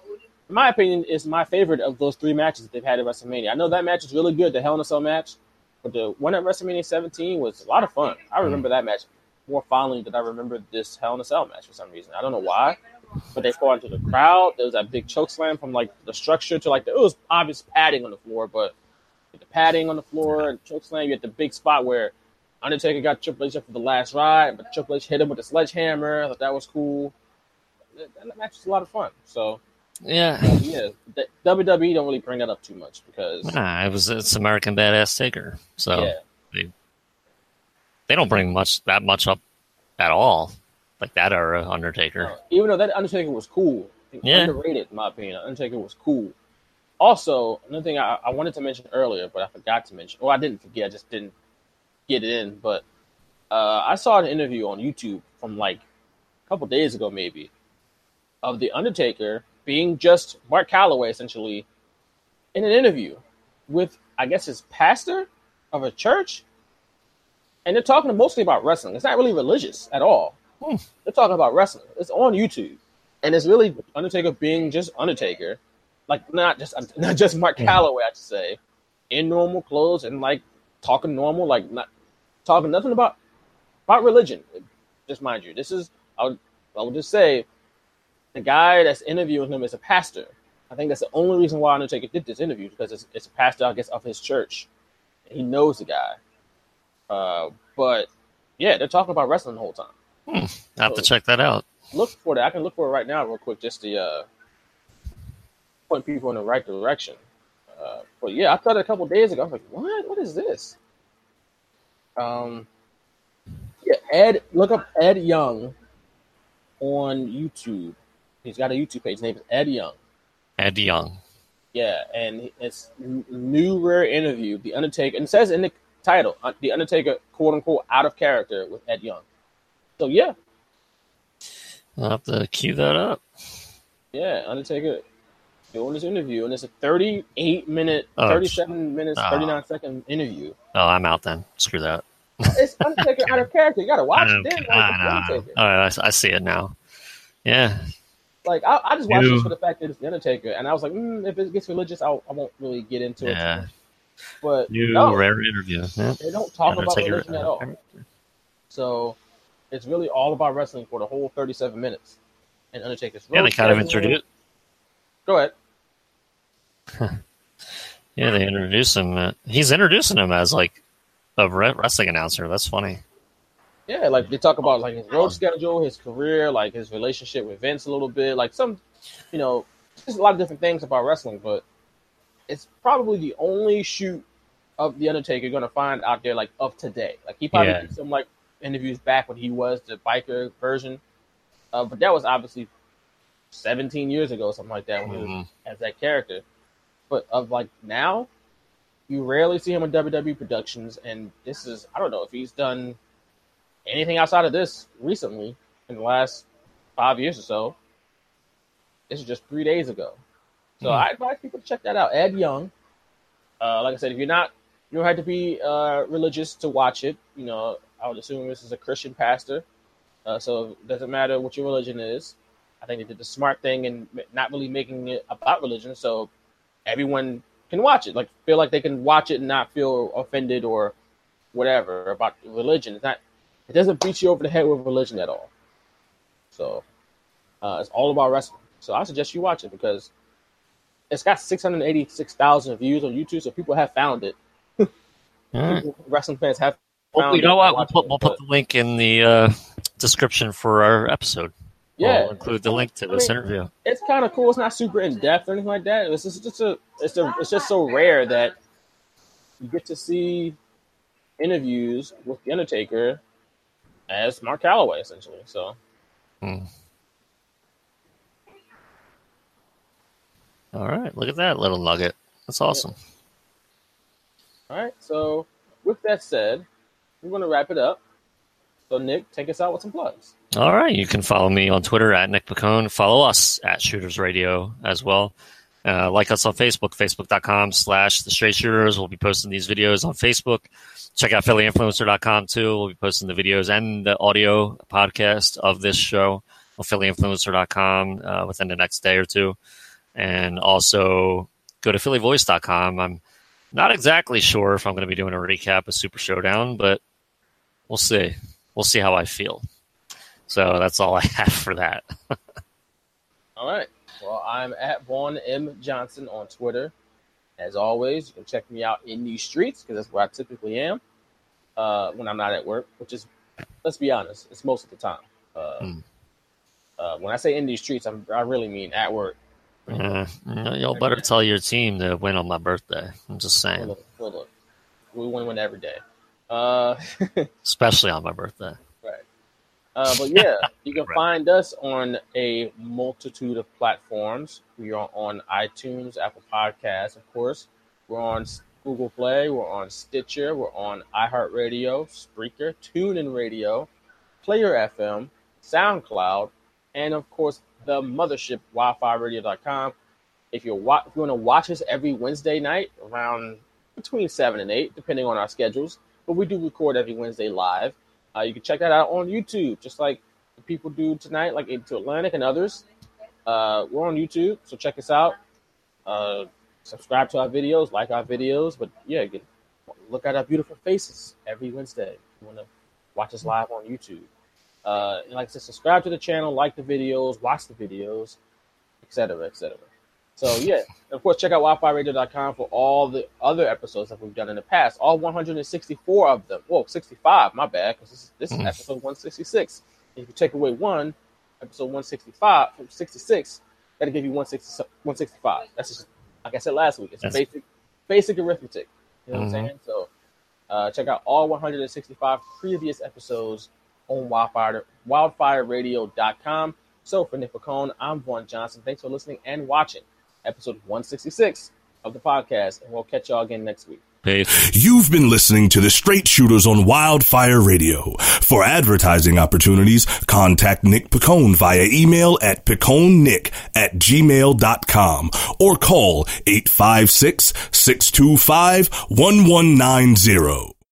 in my opinion, is my favorite of those three matches that they've had at WrestleMania. I know that match is really good, the Hell in a Cell match, but the one at WrestleMania 17 was a lot of fun. I remember that match more fondly than I remember this Hell in a Cell match for some reason. I don't know why. But they fought into the crowd. There was that big choke slam from like the structure to like it was obvious padding on the floor, but the padding on the floor and choke slam, you had the big spot where Undertaker got Triple H up for the last ride, but Triple H hit him with a sledgehammer. I thought that was cool. That match was a lot of fun. So yeah. WWE don't really bring that up too much because it's American Badass Taker. So they don't bring that much up at all. Like that era Undertaker. Even though that Undertaker was cool. Underrated, in my opinion. Undertaker was cool. Also, another thing I wanted to mention earlier, but I forgot to mention. Well, I didn't forget. I just didn't get it in. But I saw an interview on YouTube from like a couple days ago, maybe, of The Undertaker being just Mark Calloway, essentially, in an interview with, I guess, his pastor of a church. And they're talking mostly about wrestling. It's not really religious at all. They're talking about wrestling. It's on YouTube, and it's really Undertaker being just Undertaker, like not just Mark Calloway, I should say, in normal clothes and like talking normal, like not talking nothing about religion. Just mind you, this is I would just say the guy that's interviewing him is a pastor. I think that's the only reason why Undertaker did this interview because it's a pastor, I guess, of his church. He knows the guy, but yeah, they're talking about wrestling the whole time. I have to check that out. Look for that. I can look for it right now real quick just to point people in the right direction. But yeah, I thought a couple days ago, I was like, what? What is this? Look up Ed Young on YouTube. He's got a YouTube page. His name is Ed Young. Ed Young. Yeah, and it's new rare interview, The Undertaker. And it says in the title, The Undertaker, quote-unquote, out of character with Ed Young. So, yeah. I'll have to cue that up. Yeah, Undertaker doing this interview, and it's a 38-minute, 37 minutes, 39-second interview. Oh, I'm out then. Screw that. It's Undertaker out of character. You got to watch it then. I see it now. Yeah. Like, I just watched this for the fact that it's The Undertaker, and I was like, if it gets religious, I won't really get into it. But rare interview. Yeah. They don't talk about religion at all. Character. So... it's really all about wrestling for the whole 37 minutes. And Undertaker's really they kind of introduced... Go ahead. Yeah, they introduce him. He's introducing him as, like, a wrestling announcer. That's funny. Yeah, like, they talk about, like, his road schedule, his career, like, his relationship with Vince a little bit. Like, just a lot of different things about wrestling. But it's probably the only shoot of The Undertaker you're going to find out there, like, of today. Like, he probably did some, like... interviews back when he was the biker version, but that was obviously 17 years ago, something like that, when he was as that character. But of like now, you rarely see him in WWE productions, and this is I don't know if he's done anything outside of this recently in the last 5 years or so. This is just 3 days ago, so I advise people to check that out. Ed Young, like I said, if you're not, you don't have to be religious to watch it, you know. I would assume this is a Christian pastor, so it doesn't matter what your religion is. I think they did the smart thing and not really making it about religion, so everyone can watch it. Like, feel like they can watch it and not feel offended or whatever about religion. It doesn't beat you over the head with religion at all. So it's all about wrestling. So I suggest you watch it because it's got 686,000 views on YouTube, so people have found it. Wrestling fans have. Well, you know what? We'll put the link in the description for our episode. Yeah, we'll include the link to this interview. It's kind of cool. It's not super in depth or anything like that. It's just so rare that you get to see interviews with The Undertaker as Mark Calloway, essentially. So. Hmm. All right. Look at that little nugget. That's awesome. Yeah. All right. So with that said, we're going to wrap it up. So, Nick, take us out with some plugs. All right. You can follow me on Twitter at Nick Picone. Follow us at Shooters Radio as well. Like us on Facebook, facebook.com/The Straight Shooters. We'll be posting these videos on Facebook. Check out phillyinfluencer.com, too. We'll be posting the videos and the audio podcast of this show on phillyinfluencer.com within the next day or two. And also go to phillyvoice.com. I'm not exactly sure if I'm going to be doing a recap of Super Showdown, but we'll see. We'll see how I feel. So that's all I have for that. All right. Well, I'm at Vaughn M. Johnson on Twitter. As always, you can check me out in these streets because that's where I typically am when I'm not at work, which is, let's be honest, it's most of the time. When I say in these streets, I really mean at work. Y'all better tell your team to win on my birthday. I'm just saying. Look. We win every day. Especially on my birthday. But yeah, you can find us on a multitude of platforms. We are on iTunes, Apple Podcasts, of course. We're on Google Play. We're on Stitcher. We're on iHeartRadio, Spreaker, TuneIn Radio, Player FM, SoundCloud, and of course the mothership, WildfireRadio.com. If you want to watch us every Wednesday night around between 7 and 8, depending on our schedules, but we do record every Wednesday live. You can check that out on YouTube, just like the people do tonight, like Into Atlantic and others. We're on YouTube, so check us out. Subscribe to our videos, like our videos. But, yeah, you can look at our beautiful faces every Wednesday if you want to watch us live on YouTube. And like I said, subscribe to the channel, like the videos, watch the videos, et cetera, et cetera. So, yeah, and of course, check out WildfireRadio.com for all the other episodes that we've done in the past. All 164 of them. Whoa, 65, my bad, because this is episode 166. If you take away one, episode 165 from 66, that'll give you 165. That's just, like I said last week, it's basic arithmetic. You know what I'm saying? So, check out all 165 previous episodes on WildfireRadio.com. So, for Nick Picone, I'm Vaughn Johnson. Thanks for listening and watching episode 166 of the podcast, and we'll catch y'all again next week. Peace. You've been listening to The Straight Shooters on Wildfire Radio. For advertising opportunities, contact Nick Picone via email at piconenick@gmail.com or call 856-625-1190.